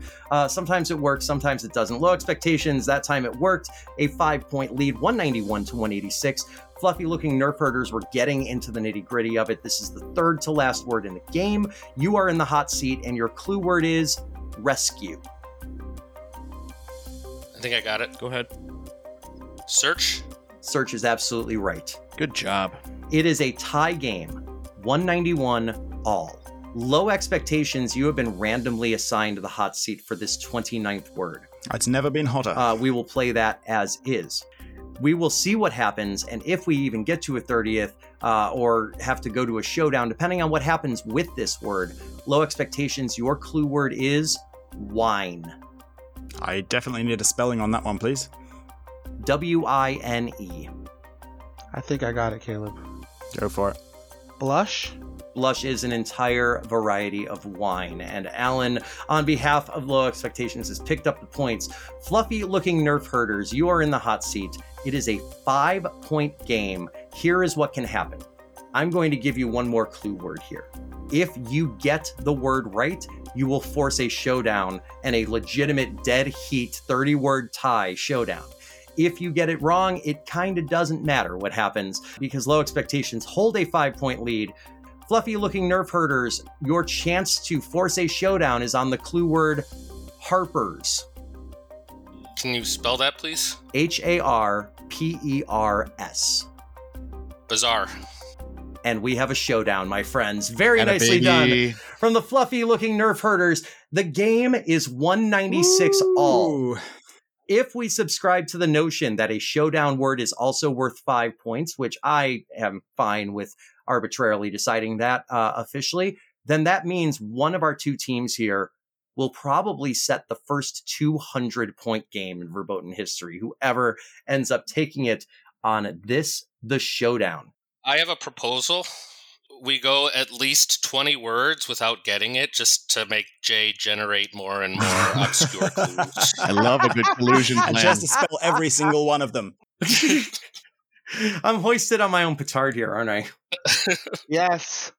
Sometimes it works, sometimes it doesn't. Low Expectations, that time it worked. A 5-point lead, 191 to 186. Fluffy looking nerf herders were getting into the nitty gritty of it. This is the third to last word in the game. You are in the hot seat and your clue word is rescue. I think I got it. Go ahead. Search. Search is absolutely right. Good job. It is a tie game, 191 all. Low Expectations, you have been randomly assigned the hot seat for this 29th word. It's never been hotter. We will play that as is. We will see what happens, and if we even get to a 30th or have to go to a showdown, depending on what happens with this word. Low Expectations, your clue word is wine. I definitely need a spelling on that one, please. W-I-N-E. I think I got it, Caleb. Go for it. Blush? Blush is an entire variety of wine. And Alan, on behalf of Low Expectations, has picked up the points. Fluffy-looking nerf herders, you are in the hot seat. It is a 5-point game. Here is what can happen. I'm going to give you one more clue word here. If you get the word right, you will force a showdown and a legitimate dead heat 30-word tie showdown. If you get it wrong, it kind of doesn't matter what happens because Low Expectations hold a 5-point lead. Fluffy looking nerf herders, your chance to force a showdown is on the clue word Harpers. Can you spell that, please? H-A-R-P-E-R-S. Bizarre. And we have a showdown, my friends. Very nicely done. From the fluffy looking nerf herders, the game is 196 Ooh. All. If we subscribe to the notion that a showdown word is also worth 5 points, which I am fine with arbitrarily deciding that officially, then that means one of our two teams here will probably set the first 200-point game in Verboten history, whoever ends up taking it on this, the showdown. I have a proposal. We go at least 20 words without getting it just to make Jay generate more and more obscure clues. I love a good collusion plan. Just to spell every single one of them. I'm hoisted on my own petard here, aren't I? Yes.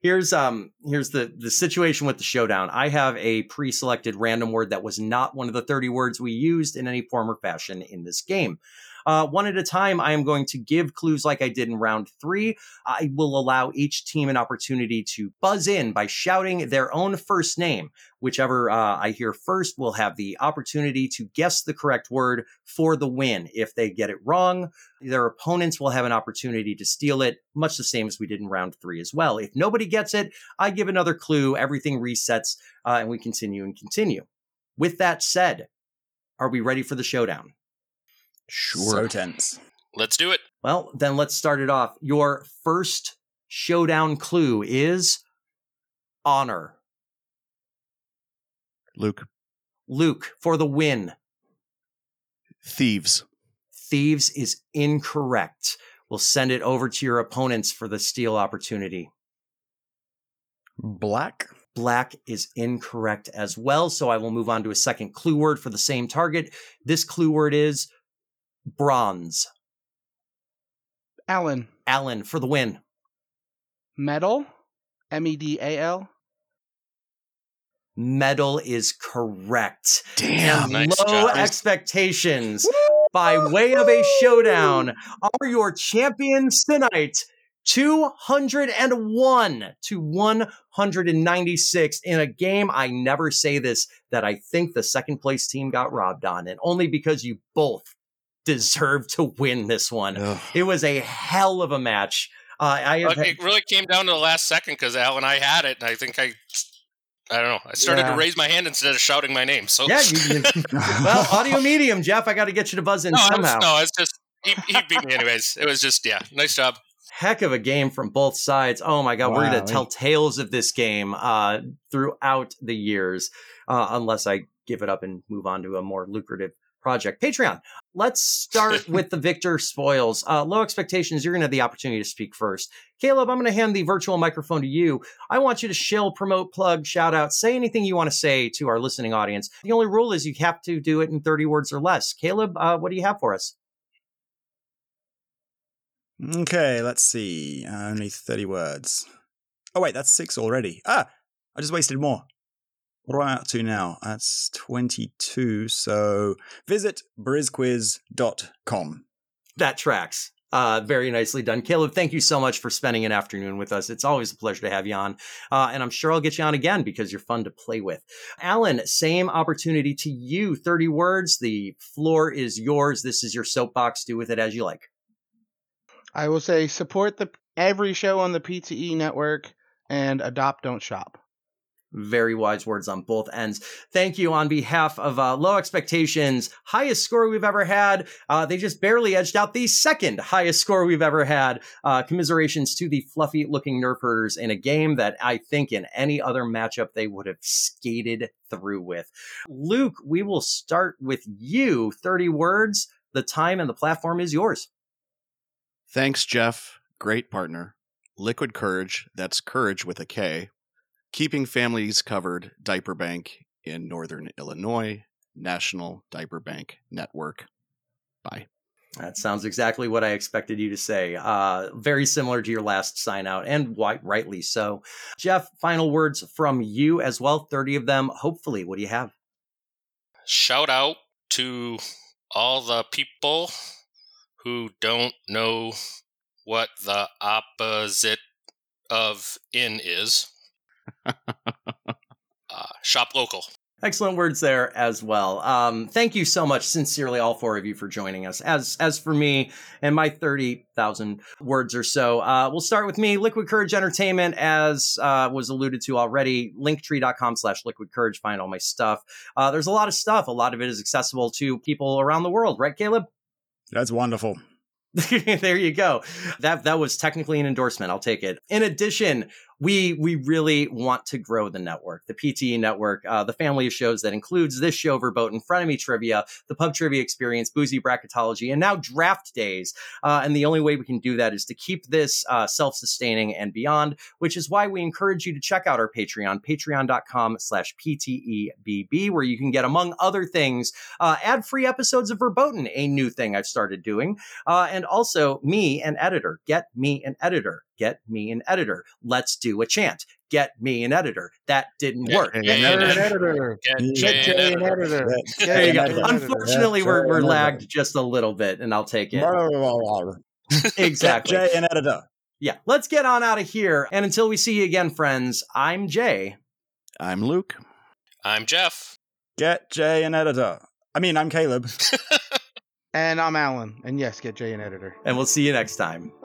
Here's the situation with the showdown. I have a pre-selected random word that was not one of the 30 words we used in any form or fashion in this game. One at a time, I am going to give clues like I did in round 3. I will allow each team an opportunity to buzz in by shouting their own first name. Whichever I hear first will have the opportunity to guess the correct word for the win. If they get it wrong, their opponents will have an opportunity to steal it, much the same as we did in round 3 as well. If nobody gets it, I give another clue, everything resets, and we continue. With that said, are we ready for the showdown? Sure. So tense. Let's do it. Well, then let's start it off. Your first showdown clue is honor. Luke for the win. Thieves is incorrect. We'll send it over to your opponents for the steal opportunity. Black is incorrect as well, so I will move on to a second clue word for the same target. This clue word is bronze. Alan for the win. Medal. M-E-D-A-L. Medal is correct. Damn. Nice Low job. Expectations. By way of a showdown are your champions tonight. 201 to 196 in a game. I never say this that I think the second place team got robbed on, and only because you both deserve to win this one. Ugh. It was a hell of a match. It really came down to the last second because Al and I had it, and I think I don't know. I started to raise my hand instead of shouting my name. So yeah, well, audio medium, Jeff. I got to get you to buzz in somehow. It's just He beat me anyways. It was just, yeah, nice job. Heck of a game from both sides. Oh my God, wow. We're going to tell tales of this game throughout the years, unless I give it up and move on to a more lucrative project. Patreon. Let's start with the Victor spoils. Low Expectations, you're going to have the opportunity to speak first. Caleb, I'm going to hand the virtual microphone to you. I want you to shill, promote, plug, shout out, say anything you want to say to our listening audience. The only rule is you have to do it in 30 words or less. Caleb, what do you have for us? Okay, let's see. Only 30 words. Oh, wait, that's 6 already. Ah, I just wasted more. What am I up to now? That's 22. So visit brizquiz.com. That tracks. Very nicely done. Caleb, thank you so much for spending an afternoon with us. It's always a pleasure to have you on. And I'm sure I'll get you on again because you're fun to play with. Alan, same opportunity to you. 30 words. The floor is yours. This is your soapbox. Do with it as you like. I will say support every show on the PTE network and adopt, don't shop. Very wise words on both ends. Thank you on behalf of Low Expectations. Highest score we've ever had. They just barely edged out the second highest score we've ever had. Commiserations to the fluffy looking nerf herders in a game that I think in any other matchup they would have skated through with. Luc, we will start with you. 30 words. The time and the platform is yours. Thanks, Jeff. Great partner. Liquid Courage, that's courage with a K. Keeping Families Covered Diaper Bank in Northern Illinois, National Diaper Bank Network. Bye. That sounds exactly what I expected you to say. Very similar to your last sign out, and rightly so. Jeff, final words from you as well. 30 of them, hopefully. What do you have? Shout out to all the people who don't know what the opposite of in is. Shop local. Excellent words there as well. Thank you so much, sincerely, all four of you for joining us. As for me and my 30,000 words or so, we'll start with me. Liquid Kourage Entertainment, as was alluded to already, linktree.com/Liquid Kourage. Find all my stuff. There's a lot of stuff. A lot of it is accessible to people around the world, right, Caleb? That's wonderful. There you go. That was technically an endorsement. I'll take it. In addition, we really want to grow the network, the PTE network, the family of shows that includes this show, Verboten, Frenemy Trivia, the Pub Trivia Experience, Boozy Bracketology, and now Draft Days. And the only way we can do that is to keep this self-sustaining and beyond, which is why we encourage you to check out our Patreon, patreon.com/PTEBB, where you can get, among other things, ad-free episodes of Verboten, a new thing I've started doing, and also me, an editor. Get me an editor. Get me an editor. Let's do a chant. Get me an editor. That didn't work. Get an editor. Get an editor. There you go. Unfortunately, we're lagged just a little bit, and I'll take it. Exactly. Get Jay an editor. Yeah. Let's get on out of here. And until we see you again, friends, I'm Jay. I'm Luc. I'm Jeff. Get Jay an editor. I'm Caleb. And I'm Alan. And yes, get Jay an editor. And we'll see you next time.